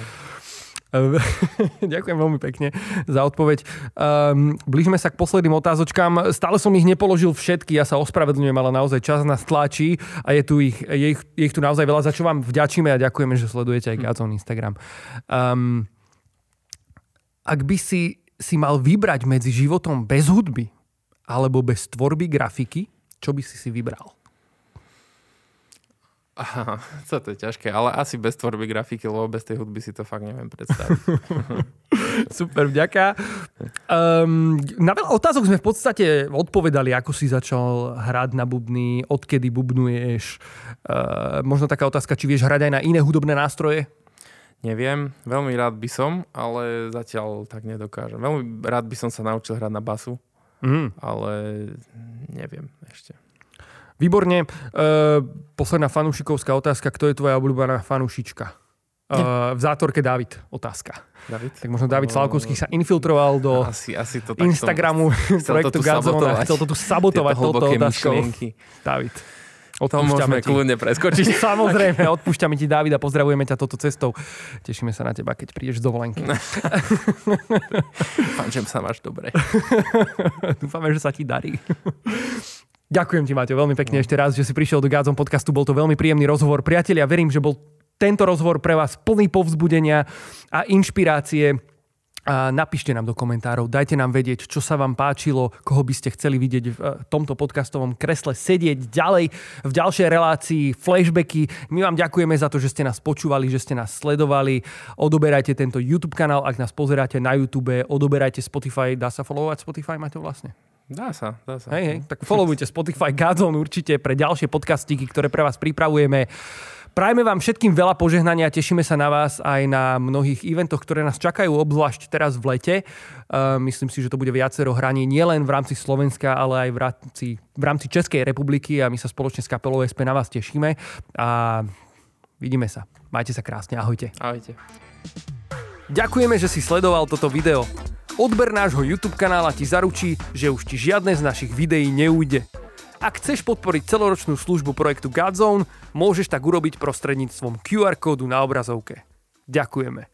Ďakujem veľmi pekne za odpoveď. Um, blížme sa k posledným otázočkám. Stále som ich nepoložil všetky, ja sa ospravedlňujem, ale naozaj čas nás tlačí a je tu ich, je ich, je ich tu naozaj veľa, za čo vám vďačíme a ďakujeme, že sledujete aj Godzone Instagram. Um, ak by si, si mal vybrať medzi životom bez hudby alebo bez tvorby grafiky, čo by si si vybral? Aha, to je ťažké, ale asi bez tvorby grafiky, lebo bez tej hudby si to fakt neviem predstaviť. Super, vďaka. Um, na veľa otázok sme v podstate odpovedali, ako si začal hrať na bubny, odkedy bubnuješ. Uh, možno taká otázka, či vieš hrať aj na iné hudobné nástroje? Neviem, veľmi rád by som, ale zatiaľ tak nedokážem. Veľmi rád by som sa naučil hrať na basu, mm. ale neviem ešte. Výborne. Uh, posledná fanúšikovská otázka. Kto je tvoja obľúbená fanúšička? Uh, v zátorke Dávid. Otázka. Dávid? Tak možno Dávid Falkovský sa infiltroval do asi, asi to Instagramu projektu Godzone a chcel to tu sabotovať touto otázkou. Dávid. O tom môžeme kľudne preskočiť. Samozrejme, odpúšťame ti, Dávid, a pozdravujeme ťa touto cestou. Tešíme sa na teba, keď prídeš z dovolenky. Dúfam, že sa máš dobre. Dúfame, že sa ti darí. Ďakujem ti, Maťo, veľmi pekne ešte raz, že si prišiel do Godzone podcastu. Bol to veľmi príjemný rozhovor. Priatelia, verím, že bol tento rozhovor pre vás plný povzbudenia a inšpirácie. A napíšte nám do komentárov, dajte nám vedieť, čo sa vám páčilo, koho by ste chceli vidieť v tomto podcastovom kresle sedieť ďalej v ďalšej relácii Flashbacky. My vám ďakujeme za to, že ste nás počúvali, že ste nás sledovali. Odoberajte tento YouTube kanál, ak nás pozeráte na YouTube, odoberajte Spotify. Dá sa followovať Spotify, Maťo, vlastne? Dá sa, dá sa. Hej, hej, tak followujte Spotify Godzone určite pre ďalšie podcastíky, ktoré pre vás pripravujeme. Prajme vám všetkým veľa požehnania, tešíme sa na vás aj na mnohých eventoch, ktoré nás čakajú, obzvlášť teraz v lete. Uh, myslím si, že to bude viacero hraní nielen v rámci Slovenska, ale aj v rámci, v rámci Českej republiky a my sa spoločne s kapelou es pé na vás tešíme a vidíme sa. Majte sa krásne, ahojte. Ahojte. Ďakujeme, že si sledoval toto video. Odber nášho YouTube kanála ti zaručí, že už ti žiadne z našich videí neújde. Ak chceš podporiť celoročnú službu projektu Godzone, môžeš tak urobiť prostredníctvom kjú ár kódu na obrazovke. Ďakujeme.